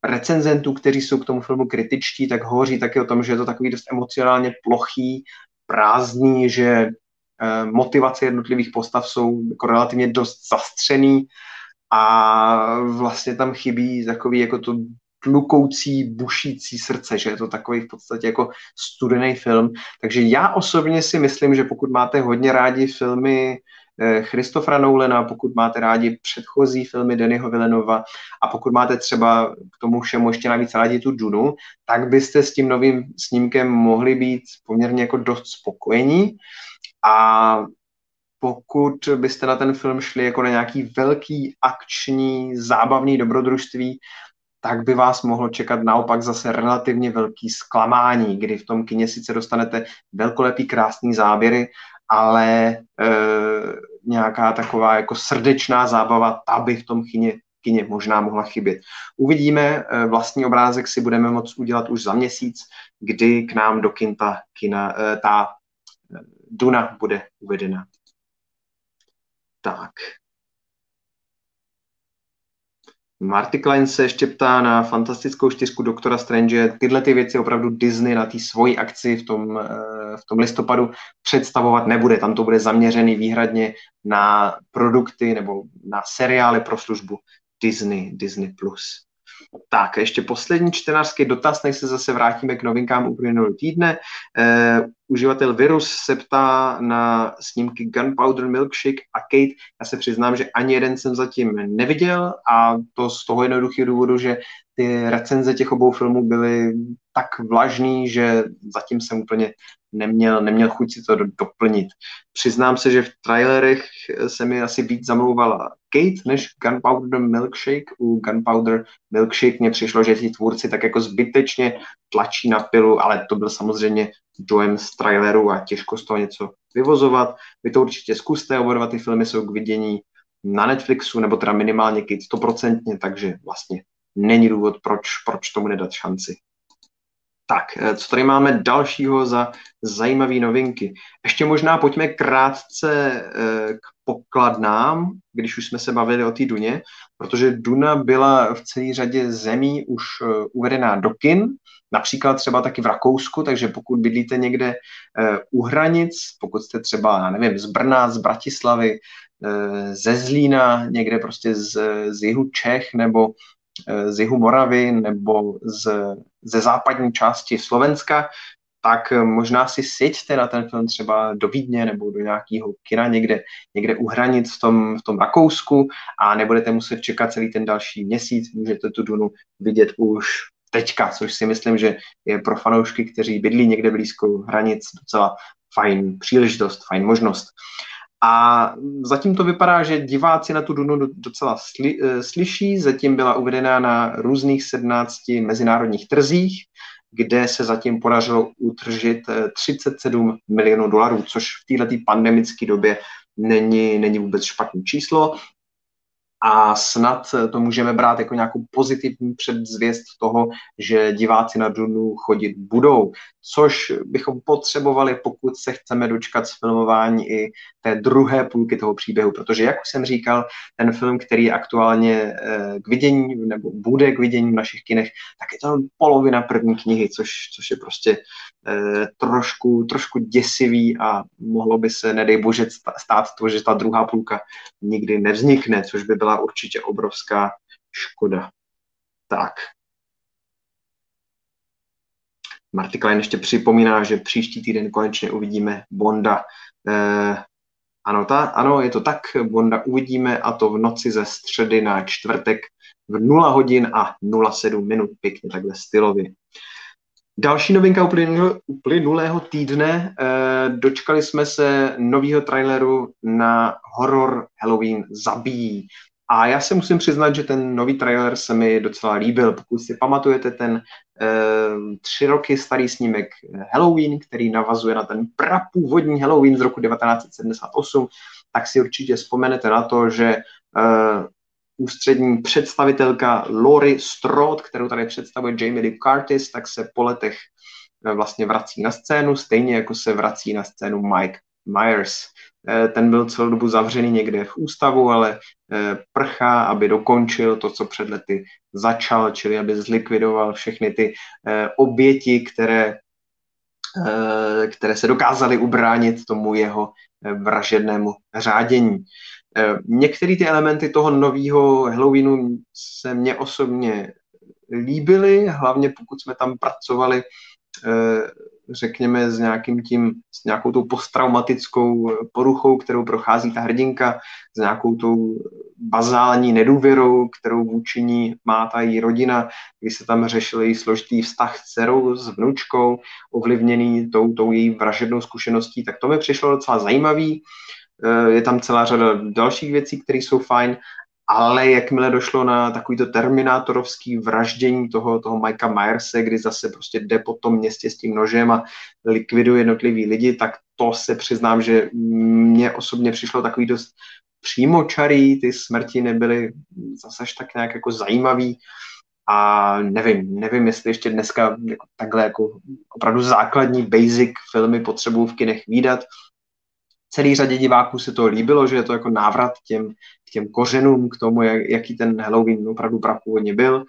recenzentů, kteří jsou k tomu filmu kritičtí, tak hovoří taky o tom, že je to takový dost emocionálně plochý, prázdný, že eh, motivace jednotlivých postav jsou jako relativně dost zastřený a vlastně tam chybí takový jako to tlukoucí, bušící srdce, že je to takový v podstatě jako studený film. Takže já osobně si myslím, že pokud máte hodně rádi filmy Christophera Nolana, pokud máte rádi předchozí filmy Dannyho Villenova a pokud máte třeba k tomu všemu ještě navíc rádi tu Dunu, tak byste s tím novým snímkem mohli být poměrně jako dost spokojení. A pokud byste na ten film šli jako na nějaký velký, akční, zábavný dobrodružství, tak by vás mohlo čekat naopak zase relativně velký zklamání, kdy v tom kině sice dostanete velkolepý, krásný záběry, ale e, nějaká taková jako srdečná zábava, ta by v tom kině, kině možná mohla chybět. Uvidíme, e, vlastní obrázek si budeme moct udělat už za měsíc, kdy k nám do kinta, kina e, ta e, Duna bude uvedena. Tak. Marty Klein se ještě ptá na fantastickou čtyřku Doktora Strange. Tyhle ty věci opravdu Disney na té svoji akci v tom, v tom listopadu představovat nebude. Tam to bude zaměřený výhradně na produkty nebo na seriály pro službu Disney, Disney plus. Tak, ještě poslední čtenářský dotaz, než se zase vrátíme k novinkám uplynulého týdne. E, uživatel Virus se ptá na snímky Gunpowder Milkshake a Kate. Já se přiznám, že ani jeden jsem zatím neviděl a to z toho jednoduchého důvodu, že ty recenze těch obou filmů byly tak vlažný, že zatím jsem úplně neměl, neměl chuť si to doplnit. Přiznám se, že v trailerech se mi asi víc zamlouvala Kate než Gunpowder Milkshake. U Gunpowder Milkshake mě přišlo, že ti tvůrci tak jako zbytečně tlačí na pilu, ale to byl samozřejmě dojem z traileru a těžko z toho něco vyvozovat. Vy to určitě zkuste, oba dva ty filmy jsou k vidění na Netflixu, nebo teda minimálně Kate stoprocentně, takže vlastně není důvod, proč, proč tomu nedat šanci. Tak, co tady máme dalšího za zajímavé novinky? Ještě možná pojďme krátce k pokladnám, když už jsme se bavili o té Duně, protože Duna byla v celé řadě zemí už uvedená do kin, například třeba taky v Rakousku, takže pokud bydlíte někde u hranic, pokud jste třeba, nevím, z Brna, z Bratislavy, ze Zlína, někde prostě z, z jihu Čech nebo z jihu Moravy nebo z, ze západní části Slovenska, tak možná si sjeďte na ten film třeba do Vídně nebo do nějakého kina někde, někde u hranic v tom, v tom Rakousku a nebudete muset čekat celý ten další měsíc, můžete tu Dunu vidět už teďka, což si myslím, že je pro fanoušky, kteří bydlí někde blízko hranic, docela fajn příležitost, fajn možnost. A zatím to vypadá, že diváci na tu Dunu docela sli, slyší, zatím byla uvedena na různých sedmnácti mezinárodních trzích, kde se zatím podařilo utržit třicet sedm milionů dolarů, což v této pandemické době není, není vůbec špatné číslo. A snad to můžeme brát jako nějakou pozitivní předzvěst toho, že diváci na Dunu chodit budou, což bychom potřebovali, pokud se chceme dočkat zfilmování i té druhé půlky toho příběhu, protože, jak už jsem říkal, ten film, který je aktuálně k vidění nebo bude k vidění v našich kinech, tak je to polovina první knihy, což, což je prostě eh, trošku, trošku děsivý a mohlo by se, nedej bože, stát to, že ta druhá půlka nikdy nevznikne, což by byla určitě obrovská škoda. Tak. Marty Klein ještě připomíná, že příští týden konečně uvidíme Bonda. Eh, ano, ta, ano, je to tak, Bonda uvidíme a to v noci ze středy na čtvrtek v nula hodin a nula sedm minut, pěkně takhle stylově. Další novinka uplynulého týdne, eh, dočkali jsme se nového traileru na horor Halloween zabíjí. A já se musím přiznat, že ten nový trailer se mi docela líbil. Pokud si pamatujete ten eh, tři roky starý snímek Halloween, který navazuje na ten prapůvodní Halloween z roku devatenáct set sedmdesát osm, tak si určitě vzpomenete na to, že eh, ústřední představitelka Laurie Strode, kterou tady představuje Jamie Lee Curtis, tak se po letech vlastně vrací na scénu, stejně jako se vrací na scénu Mike Myers. Ten byl celou dobu zavřený někde v ústavu, ale prchá, aby dokončil to, co před lety začal, čili aby zlikvidoval všechny ty oběti, které, které se dokázaly ubránit tomu jeho vražednému řádění. Některé ty elementy toho nového Halloweenu se mně osobně líbily, hlavně pokud jsme tam pracovali řekněme s nějakým tím, s nějakou tou posttraumatickou poruchou, kterou prochází ta hrdinka, s nějakou tou bazální nedůvěrou, kterou vůči ní má ta její rodina, kdy se tam řešil její složitý vztah s dcerou, s vnučkou, ovlivněný tou, tou její vražednou zkušeností, tak to mi přišlo docela zajímavý. Je tam celá řada dalších věcí, které jsou fajn, ale jakmile došlo na takovýto terminátorovský vraždění toho, toho Mikea Myerse, kdy zase prostě jde po tom městě s tím nožem a likviduje jednotlivý lidi, tak to se přiznám, že mně osobně přišlo takový dost přímočarý, ty smrti nebyly zase tak nějak jako zajímavý a nevím, nevím, jestli ještě dneska jako takhle jako opravdu základní basic filmy potřebuji v kinech vídat. Celý řadě diváků se to líbilo, že je to jako návrat k těm, k těm kořenům, k tomu, jak, jaký ten Halloween opravdu prapůvodně byl.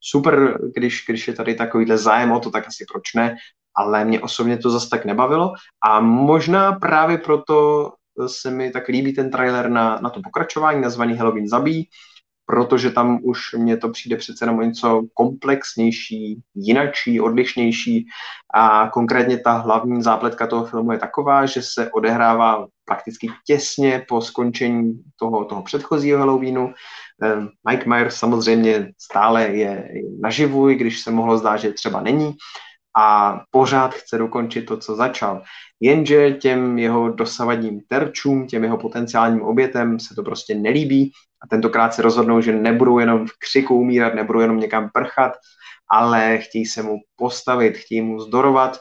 Super, když, když je tady takovýhle zájem o to, tak asi proč ne, ale mě osobně to zase tak nebavilo a možná právě proto se mi tak líbí ten trailer na, na to pokračování, nazvaný Halloween zabíjí, protože tam už mně to přijde přece jenom něco komplexnější, jinačí, odlišnější a konkrétně ta hlavní zápletka toho filmu je taková, že se odehrává prakticky těsně po skončení toho, toho předchozího Halloweenu. Mike Myers samozřejmě stále je naživu, i když se mohlo zdát, že třeba není a pořád chce dokončit to, co začal. Jenže těm jeho dosavadním terčům, těm jeho potenciálním obětem se to prostě nelíbí a tentokrát se rozhodnou, že nebudou jenom v křiku umírat, nebudou jenom někam prchat, ale chtějí se mu postavit, chtějí mu zdorovat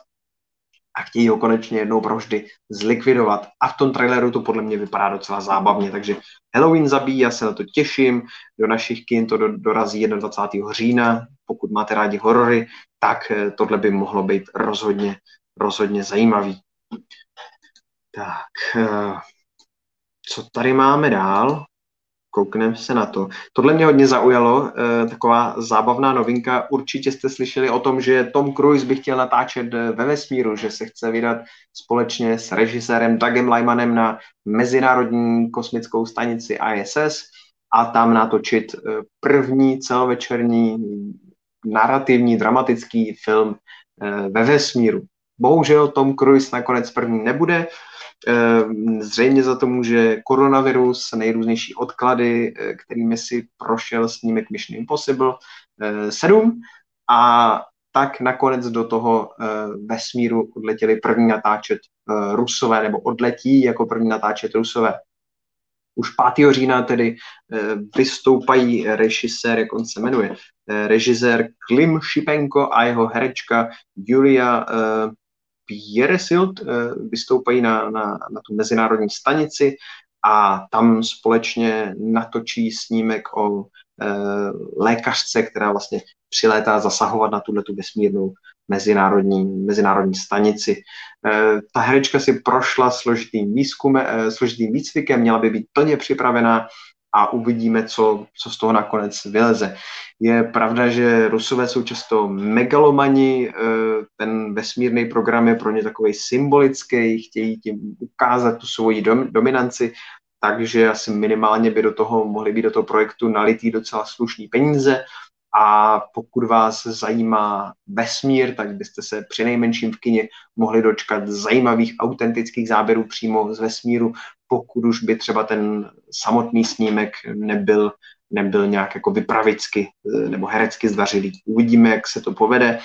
a chtějí ho konečně jednou provždy zlikvidovat. A v tom traileru to podle mě vypadá docela zábavně, takže Halloween zabíjí, já se na to těším, do našich kin to do, dorazí dvacátého prvního října, pokud máte rádi horory, tak tohle by mohlo být rozhodně, rozhodně zajímavý. Tak, co tady máme dál? Koukneme se na to. Tohle mě hodně zaujalo, taková zábavná novinka. Určitě jste slyšeli o tom, že Tom Cruise by chtěl natáčet ve vesmíru, že se chce vydat společně s režisérem Dougem Limanem na mezinárodní kosmickou stanici I S S a tam natočit první celovečerní narativní, dramatický film ve vesmíru. Bohužel Tom Cruise nakonec první nebude. Zřejmě za to může koronavirus, nejrůznější odklady, kterými si prošel snímek Mission Impossible sedm a tak nakonec do toho vesmíru odletěli první natáčet Rusové, nebo odletí jako první natáčet Rusové. Už pátého října tedy vystoupají režisér, jak on se jmenuje, režisér Klim Šipenko a jeho herečka Julia Pieresild vystoupají na, na, na tu mezinárodní stanici a tam společně natočí snímek o e, lékařce, která vlastně přilétá zasahovat na tuhletu vesmírnou mezinárodní, mezinárodní stanici. E, ta herečka si prošla složitým, výzkume, e, složitým výcvikem, měla by být plně připravená a uvidíme, co, co z toho nakonec vyleze. Je pravda, že Rusové jsou často megalomani, ten vesmírný program je pro ně takovej symbolický, chtějí tím ukázat tu svoji dom, dominanci, takže asi minimálně by do toho mohly být do toho projektu nalitý docela slušný peníze a pokud vás zajímá vesmír, tak byste se přinejmenším v kině mohli dočkat zajímavých autentických záběrů přímo z vesmíru, pokud už by třeba ten samotný snímek nebyl, nebyl nějak jako vypravicky nebo herecky zdařilý. Uvidíme, jak se to povede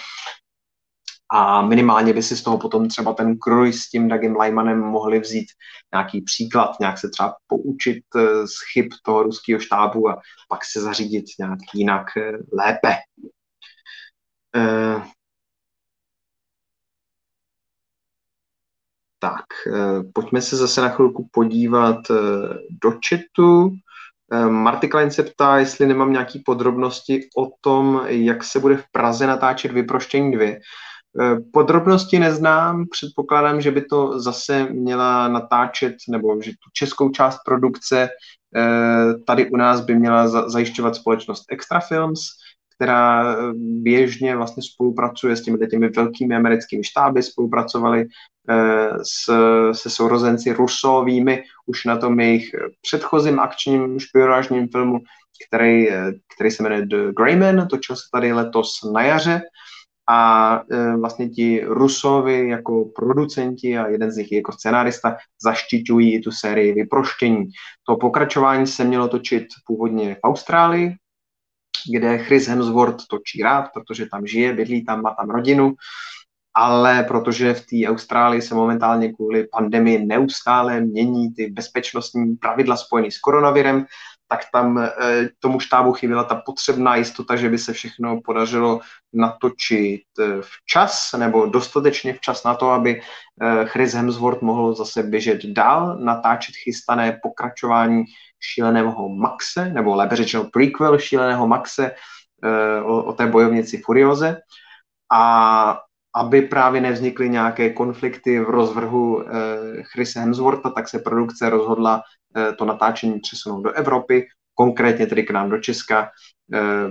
a minimálně by si z toho potom třeba ten Cruise s tím Dougem Limanem mohli vzít nějaký příklad, nějak se třeba poučit z chyb toho ruského štábu a pak se zařídit nějak jinak lépe. E- Tak, pojďme se zase na chvilku podívat do chatu. Marty Klein se ptá, jestli nemám nějaké podrobnosti o tom, jak se bude v Praze natáčet Vyproštění dvě. Podrobnosti neznám, předpokládám, že by to zase měla natáčet, nebo že tu českou část produkce tady u nás by měla zajišťovat společnost Extra Films, která běžně vlastně spolupracuje s těmi těmi velkými americkými štáby, spolupracovali s, se sourozenci Rusovými už na tom jejich předchozím akčním špionážním filmu, který, který se jmenuje The Greyman, točil se tady letos na jaře. A vlastně ti Rusovi jako producenti a jeden z nich jako scenárista zaštiťují tu sérii Vyproštění. To pokračování se mělo točit původně v Austrálii, kde Chris Hemsworth točí rád, protože tam žije, bydlí tam, má tam rodinu, ale protože v té Austrálii se momentálně kvůli pandemii neustále mění ty bezpečnostní pravidla spojené s koronavirem, tak tam tomu štábu chyběla ta potřebná jistota, že by se všechno podařilo natočit včas, nebo dostatečně včas na to, aby Chris Hemsworth mohl zase běžet dál, natáčet chystané pokračování Šíleného Maxe, nebo lépe řečeno prequel Šíleného Maxe o, o té bojovnici Furioze, a aby právě nevznikly nějaké konflikty v rozvrhu Chrise Hemswortha, tak se produkce rozhodla to natáčení přesunout do Evropy, konkrétně tedy k nám do Česka.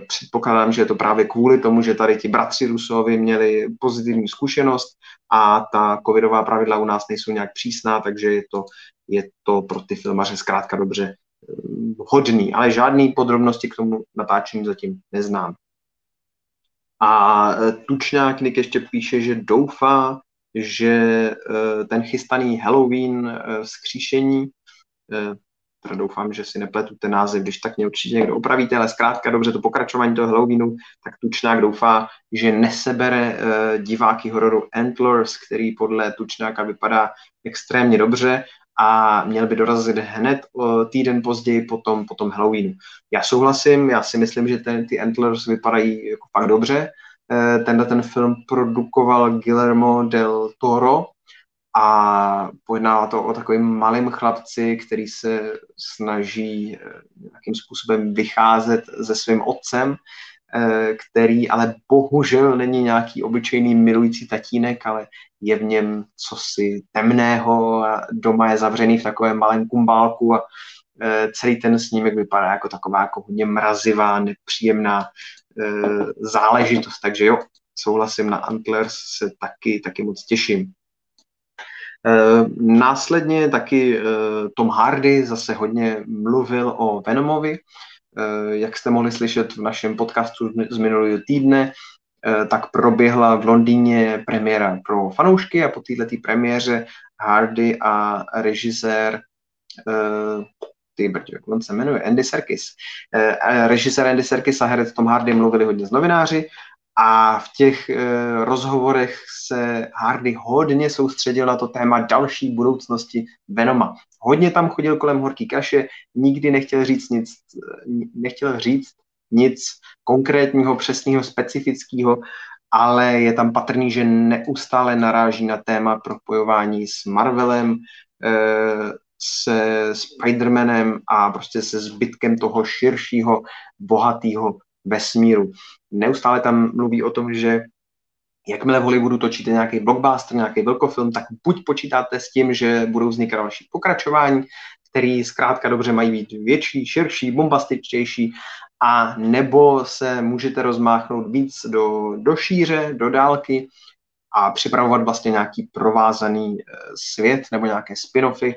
Předpokládám, že je to právě kvůli tomu, že tady ti bratři Rusovi měli pozitivní zkušenost a ta covidová pravidla u nás nejsou nějak přísná, takže je to, je to pro ty filmaře zkrátka dobře hodný, ale žádný podrobnosti k tomu natáčení zatím neznám. A Tučňák Nick ještě píše, že doufá, že ten chystaný Halloween vzkříšení, teda doufám, že si nepletu ten název, když tak mě určitě někdo opravíte, ale zkrátka dobře to pokračování toho Halloweenu, tak Tučňák doufá, že nesebere diváky hororu Antlers, který podle Tučňáka vypadá extrémně dobře a měl by dorazit hned týden později potom, potom Halloweenu. Já souhlasím, já si myslím, že ten, ty Antlers vypadají jako fakt dobře. Tenhle ten film produkoval Guillermo del Toro a pojednává to o takovým malým chlapci, který se snaží nějakým způsobem vycházet se svým otcem, který ale bohužel není nějaký obyčejný milující tatínek, ale je v něm cosi temného a doma je zavřený v takovém malém kumbálku a celý ten snímek vypadá jako taková jako hodně mrazivá, nepříjemná záležitost. Takže jo, souhlasím, na Antlers se taky, taky moc těším. Následně taky Tom Hardy zase hodně mluvil o Venomovi. Jak jste mohli slyšet v našem podcastu z minulého týdne, tak proběhla v Londýně premiéra pro fanoušky a po této premiéře Hardy a režisér, ty brďo, jak on se jmenuje, Andy Serkis. Režisér Andy Serkis a herec Tom Hardy mluvili hodně s novináři a v těch rozhovorech se Hardy hodně soustředil na to téma další budoucnosti Venoma. Hodně tam chodil kolem horký kaše, nikdy nechtěl říct nic, nechtěl říct nic konkrétního, přesného, specifického, ale je tam patrný, že neustále naráží na téma propojování s Marvelem, se Spider-Manem a prostě se zbytkem toho širšího, bohatého vesmíru. Neustále tam mluví o tom, že jakmile v Hollywoodu točíte nějaký blockbuster, nějaký velkofilm, tak buď počítáte s tím, že budou vznikat další pokračování, které zkrátka dobře mají být větší, širší, bombastičtější, a nebo se můžete rozmáchnout víc do, do šíře, do dálky a připravovat vlastně nějaký provázaný svět nebo nějaké spin-offy.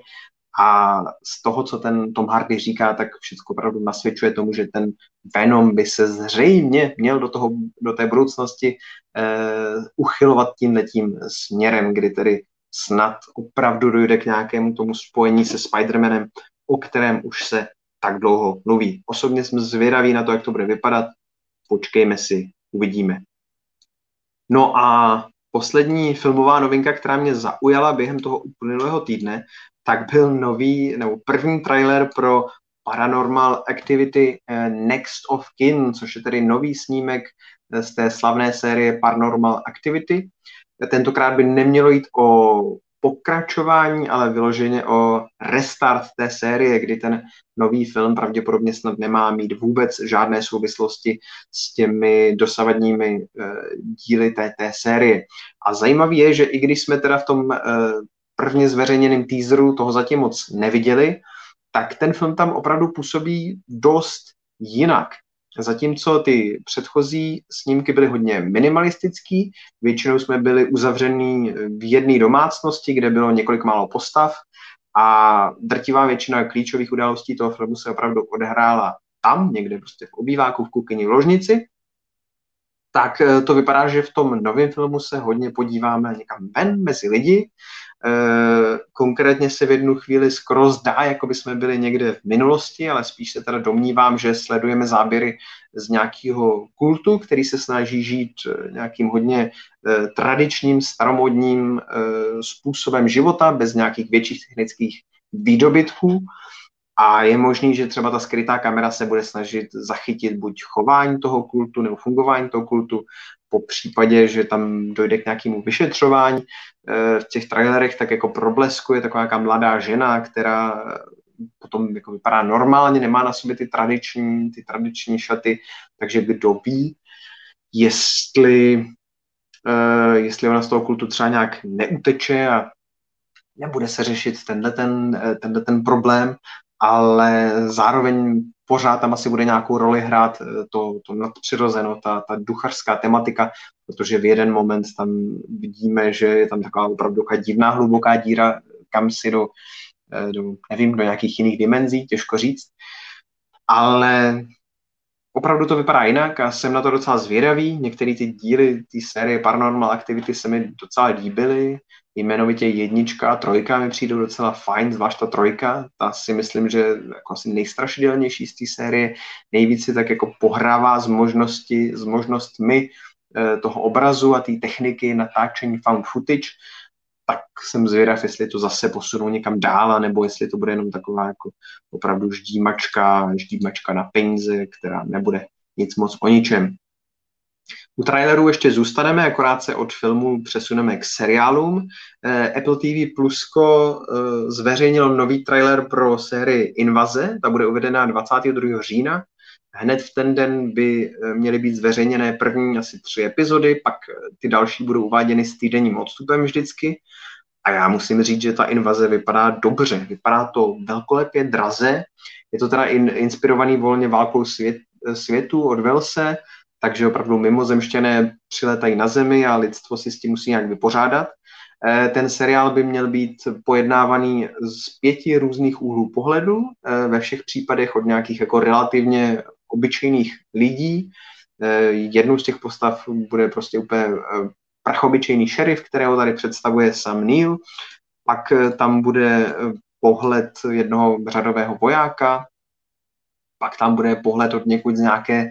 A z toho, co ten Tom Hardy říká, tak všechno opravdu nasvědčuje tomu, že ten Venom by se zřejmě měl do, toho, do té budoucnosti eh, uchylovat tímhletím směrem, kdy tedy snad opravdu dojde k nějakému tomu spojení se Spider-Manem, o kterém už se tak dlouho mluví. Osobně jsem zvědavý na to, jak to bude vypadat. Počkejme si, uvidíme. No a poslední filmová novinka, která mě zaujala během toho uplynulého týdne, tak byl nový, nebo první trailer pro Paranormal Activity Next of Kin, což je tedy nový snímek z té slavné série Paranormal Activity. Tentokrát by nemělo jít o pokračování, ale vyloženě o restart té série, kdy ten nový film pravděpodobně snad nemá mít vůbec žádné souvislosti s těmi dosavadními uh, díly té, té série. A zajímavé je, že i když jsme teda v tom uh, prvně zveřejněném teaseru toho zatím moc neviděli, tak ten film tam opravdu působí dost jinak. Zatímco ty předchozí snímky byly hodně minimalistický, většinou jsme byli uzavření v jedné domácnosti, kde bylo několik málo postav a drtivá většina klíčových událostí toho filmu se opravdu odehrála tam, někde prostě v obýváku, v kuchyni, v ložnici. Tak to vypadá, že v tom novém filmu se hodně podíváme někam ven, mezi lidi. Konkrétně se v jednu chvíli skoro zdá, jako by jsme byli někde v minulosti, ale spíš se teda domnívám, že sledujeme záběry z nějakého kultu, který se snaží žít nějakým hodně tradičním, staromodním způsobem života, bez nějakých větších technických výdobytků. A je možný, že třeba ta skrytá kamera se bude snažit zachytit buď chování toho kultu nebo fungování toho kultu, po případě, že tam dojde k nějakému vyšetřování. V těch trailerech tak jako probleskuje taková nějaká mladá žena, která potom jako vypadá normálně, nemá na sobě ty tradiční, ty tradiční šaty, takže kdo ví, jestli, jestli ona z toho kultu třeba nějak neuteče a nebude se řešit tenhle ten, tenhle ten problém, ale zároveň pořád tam asi bude nějakou roli hrát to, to nadpřirozeno, ta, ta duchařská tematika, protože v jeden moment tam vidíme, že je tam taková opravdu divná hluboká díra, kam si do, do, nevím, do nějakých jiných dimenzí, těžko říct, ale opravdu to vypadá jinak a jsem na to docela zvědavý. Některé ty díly, ty série Paranormal Activity se mi docela líbily, jmenovitě jednička a trojka mi přijdou docela fajn, zvlášť ta trojka, ta si myslím, že jako asi nejstrašidelnější z té série, nejvíc si tak jako pohrává s, možnosti, s možnostmi eh, toho obrazu a té techniky natáčení found footage, tak jsem zvědav, jestli to zase posunou někam dál, nebo jestli to bude jenom taková jako opravdu ždímačka, ždímačka na peníze, která nebude nic moc o ničem. U trailerů ještě zůstaneme, akorát se od filmu přesuneme k seriálům. Apple T V Plusko zveřejnilo nový trailer pro sérii Invaze, ta bude uvedena dvacátého druhého října. Hned v ten den by měly být zveřejněné první asi tři epizody, pak ty další budou uváděny s týdenním odstupem vždycky. A já musím říct, že ta Invaze vypadá dobře, vypadá to velkolepě, draze. Je to teda in, inspirovaný volně válkou svět, světu od Velse, takže opravdu mimozemštěné přiletají na zemi a lidstvo si s tím musí nějak vypořádat. Ten seriál by měl být pojednávaný z pěti různých úhlů pohledu, ve všech případech od nějakých jako relativně obyčejných lidí. Jednou z těch postav bude prostě úplně prachobyčejný šerif, kterého tady představuje Sam Neill. Pak tam bude pohled jednoho řadového vojáka, pak tam bude pohled od někud z nějaké e,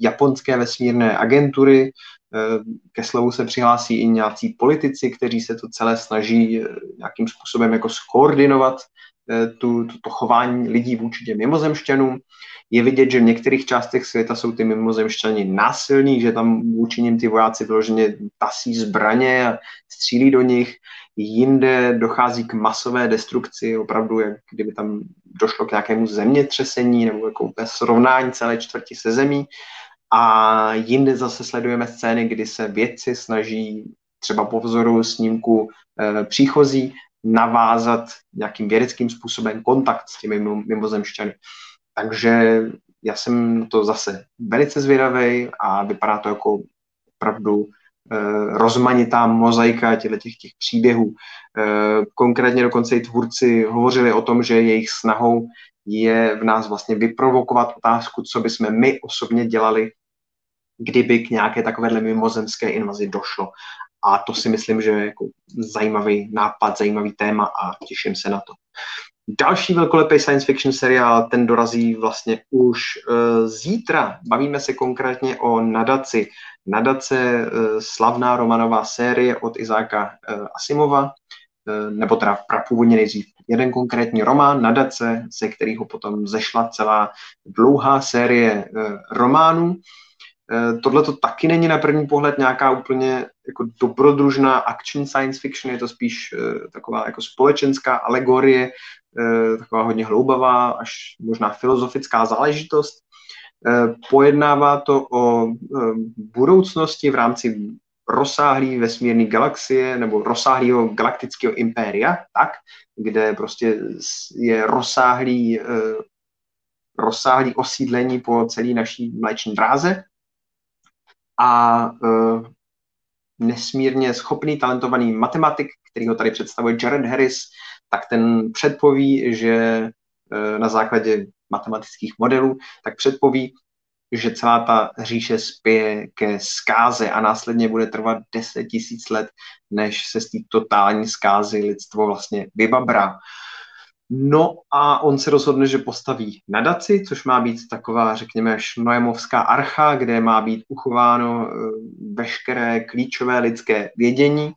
japonské vesmírné agentury, e, ke slovu se přihlásí i nějací politici, kteří se to celé snaží e, nějakým způsobem jako skoordinovat e, tu, to, to chování lidí vůči těm mimozemšťanům. Je vidět, že v některých částech světa jsou ty mimozemšťani násilní, že tam vůči nim ty vojáci vyloženě tasí zbraně a střílí do nich. Jinde dochází k masové destrukci, opravdu, jak kdyby tam došlo k nějakému zemětřesení nebo jako srovnání celé čtvrti se zemí. A jinde zase sledujeme scény, kdy se vědci snaží třeba po vzoru snímku e, příchozí navázat nějakým vědeckým způsobem kontakt s těmi mimozemšťany. Takže já jsem to zase velice zvědavej a vypadá to jako opravdu e, rozmanitá mozaika těchto těch, těch příběhů. E, konkrétně dokonce i tvůrci hovořili o tom, že jejich snahou je v nás vlastně vyprovokovat otázku, co bychom my osobně dělali, kdyby k nějaké takovéhle mimozemské invazi došlo. A to si myslím, že je jako zajímavý nápad, zajímavý téma a těším se na to. Další velkolepý science fiction seriál, ten dorazí vlastně už e, zítra. Bavíme se konkrétně o Nadaci. Nadace, e, slavná romanová série od Izáka e, Asimova, e, nebo teda prapůvodně nejdřív jeden konkrétní román, Nadace, ze kterého potom zešla celá dlouhá série e, románů. Tohle to taky není na první pohled nějaká úplně jako dobrodružná action science fiction, je to spíš taková jako společenská alegorie, taková hodně hloubavá, až možná filozofická záležitost. Pojednává to o budoucnosti v rámci rozsáhlý vesmírné galaxie nebo rozsáhlého galaktického impéria, tak, kde prostě je rozsáhlý, rozsáhlý osídlení po celé naší mléční dráze a nesmírně schopný, talentovaný matematik, který ho tady představuje Jared Harris, tak ten předpoví, že na základě matematických modelů, tak předpoví, že celá ta říše spěje ke zkáze a následně bude trvat deset tisíc let, než se z té totální zkázy lidstvo vlastně vybabrá. No a on se rozhodne, že postaví nadaci, což má být taková, řekněme, šnoemovská archa, kde má být uchováno veškeré klíčové lidské vědění.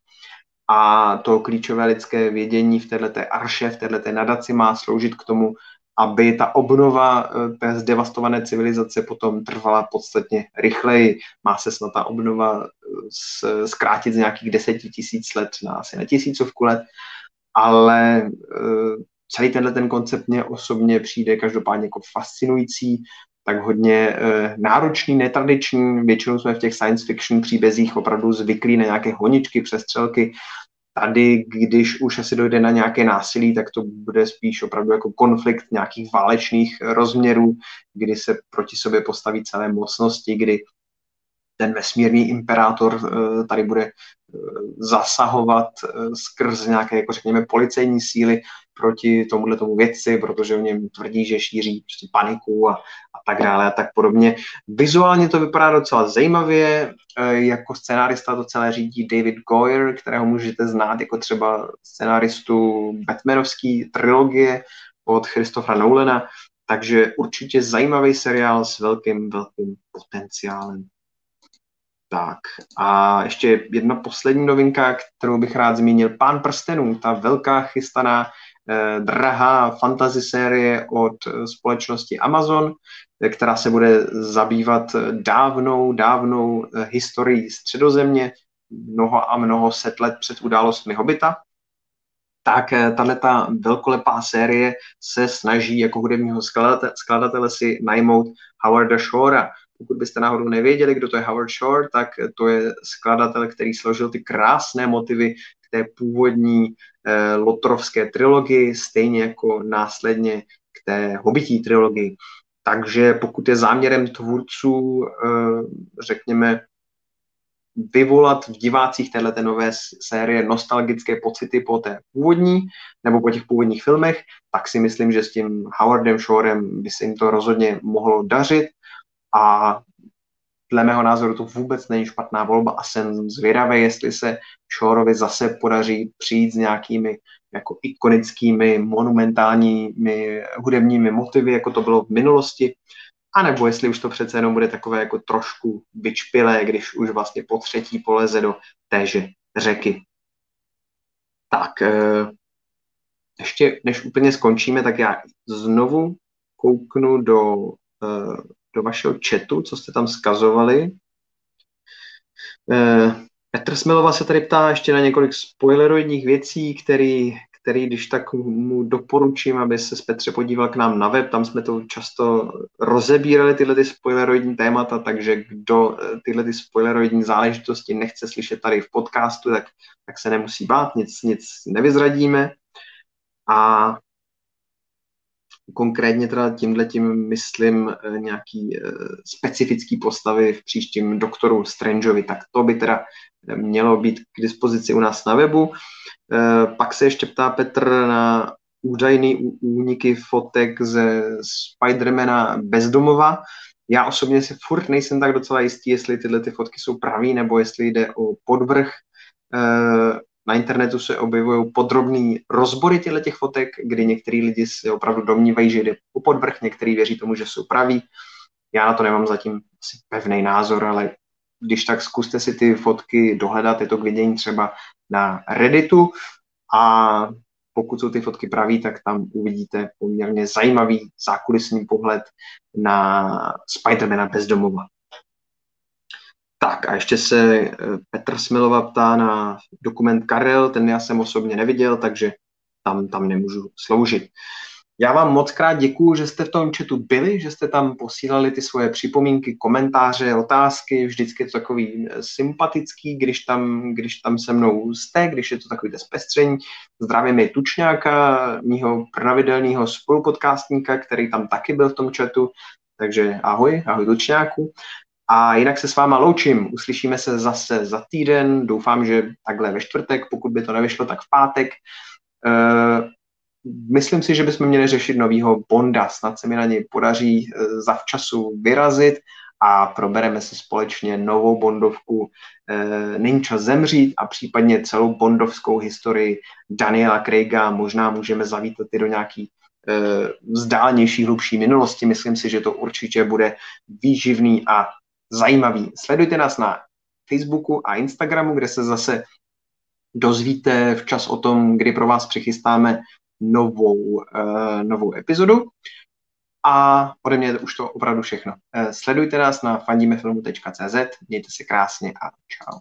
A to klíčové lidské vědění v této arše, v této nadaci má sloužit k tomu, aby ta obnova té zdevastované civilizace potom trvala podstatně rychleji. Má se snad ta obnova zkrátit z nějakých deseti tisíc let na asi na tisícovku let, ale celý tenhle ten koncept mě osobně přijde každopádně jako fascinující, tak hodně náročný, netradiční. Většinou jsme v těch science fiction příbězích opravdu zvyklí na nějaké honičky, přestřelky. Tady, když už asi dojde na nějaké násilí, tak to bude spíš opravdu jako konflikt nějakých válečných rozměrů, kdy se proti sobě postaví celé mocnosti, kdy ten vesmírný imperátor tady bude zasahovat skrz nějaké, jako řekněme, policejní síly proti tomuhle tomu vědci, protože o něm tvrdí, že šíří prostě paniku a, a tak dále a tak podobně. Vizuálně to vypadá docela zajímavě, jako scenárista to celé řídí David Goyer, kterého můžete znát jako třeba scenáristu Batmanovský trilogie od Christophera Nolana, takže určitě zajímavý seriál s velkým, velkým potenciálem. Tak a ještě jedna poslední novinka, kterou bych rád zmínil. Pán prstenů, ta velká chystaná eh, drahá fantasy série od společnosti Amazon, která se bude zabývat dávnou, dávnou eh, historií Středozemě, mnoho a mnoho set let před událostmi Hobita. Tak eh, tahleta velkolepá série se snaží jako hudebního skladate- skladatele si najmout Howarda Shora. Pokud byste náhodou nevěděli, kdo to je Howard Shore, tak to je skladatel, který složil ty krásné motivy k té původní eh, Lotrovské trilogii, stejně jako následně k té Hobití trilogii. Takže pokud je záměrem tvůrců, eh, řekněme, vyvolat v divácích téhleté nové série nostalgické pocity po té původní nebo po těch původních filmech, tak si myslím, že s tím Howardem Shorem by se jim to rozhodně mohlo dařit. A dle mého názoru to vůbec není špatná volba a jsem zvědavý, jestli se Shoreovi zase podaří přijít s nějakými jako ikonickými, monumentálními hudebními motivy, jako to bylo v minulosti, anebo jestli už to přece jenom bude takové jako trošku vyčpilé, když už vlastně po třetí poleze do téže řeky. Tak ještě než úplně skončíme, tak já znovu kouknu do... do vašeho chatu, co jste tam skazovali. Petr Smilova se tady ptá ještě na několik spoileroidních věcí, který, který, když tak mu doporučím, aby se s Petře podíval k nám na web, tam jsme to často rozebírali, tyhle ty spoileroidní témata, takže kdo tyhle ty spoileroidní záležitosti nechce slyšet tady v podcastu, tak, tak se nemusí bát, nic, nic nevyzradíme. A konkrétně teda tímhletím myslím nějaký specifický postavy v příštím Doktoru Strangeovi, tak to by teda mělo být k dispozici u nás na webu. Pak se ještě ptá Petr na údajný úniky fotek ze Spidermana Bezdomova. Já osobně si furt nejsem tak docela jistý, jestli tyhle ty fotky jsou pravý, nebo jestli jde o podvrh. Na internetu se objevují podrobný rozbory těchto fotek, kdy některý lidi se opravdu domnívají, že jde o podvrh, některý věří tomu, že jsou praví. Já na to nemám zatím asi pevný názor, ale když tak zkuste si ty fotky dohledat, je to k vidění třeba na Redditu a pokud jsou ty fotky pravý, tak tam uvidíte poměrně zajímavý zákulisní pohled na Spidermana Bezdomova. Tak a ještě se Petr Smilova ptá na dokument Karel, ten já jsem osobně neviděl, takže tam, tam nemůžu sloužit. Já vám moc krát děkuju, že jste v tom chatu byli, že jste tam posílali ty svoje připomínky, komentáře, otázky, vždycky je to takový sympatický, když tam, když tam se mnou jste, když je to takový zpestření. Zdravím je Tučňáka, mýho pravidelného spolupodcastníka, který tam taky byl v tom chatu, takže ahoj, ahoj Tučňáku. A jinak se s váma loučím, uslyšíme se zase za týden, doufám, že takhle ve čtvrtek, pokud by to nevyšlo, tak v pátek. Uh, Myslím si, že bychom měli řešit novýho Bonda, snad se mi na něj podaří zavčasu vyrazit a probereme se společně novou Bondovku Není čas zemřít a případně celou bondovskou historii Daniela Craiga. Možná můžeme zavítat i do nějaký vzdálenější, hlubší minulosti. Myslím si, že to určitě bude výživný a zajímavý. Sledujte nás na Facebooku a Instagramu, kde se zase dozvíte včas o tom, kdy pro vás přichystáme novou, uh, novou epizodu. A ode mě už to opravdu všechno. Uh, sledujte nás na fandíme filmu tečka cé zet, mějte se krásně a čau.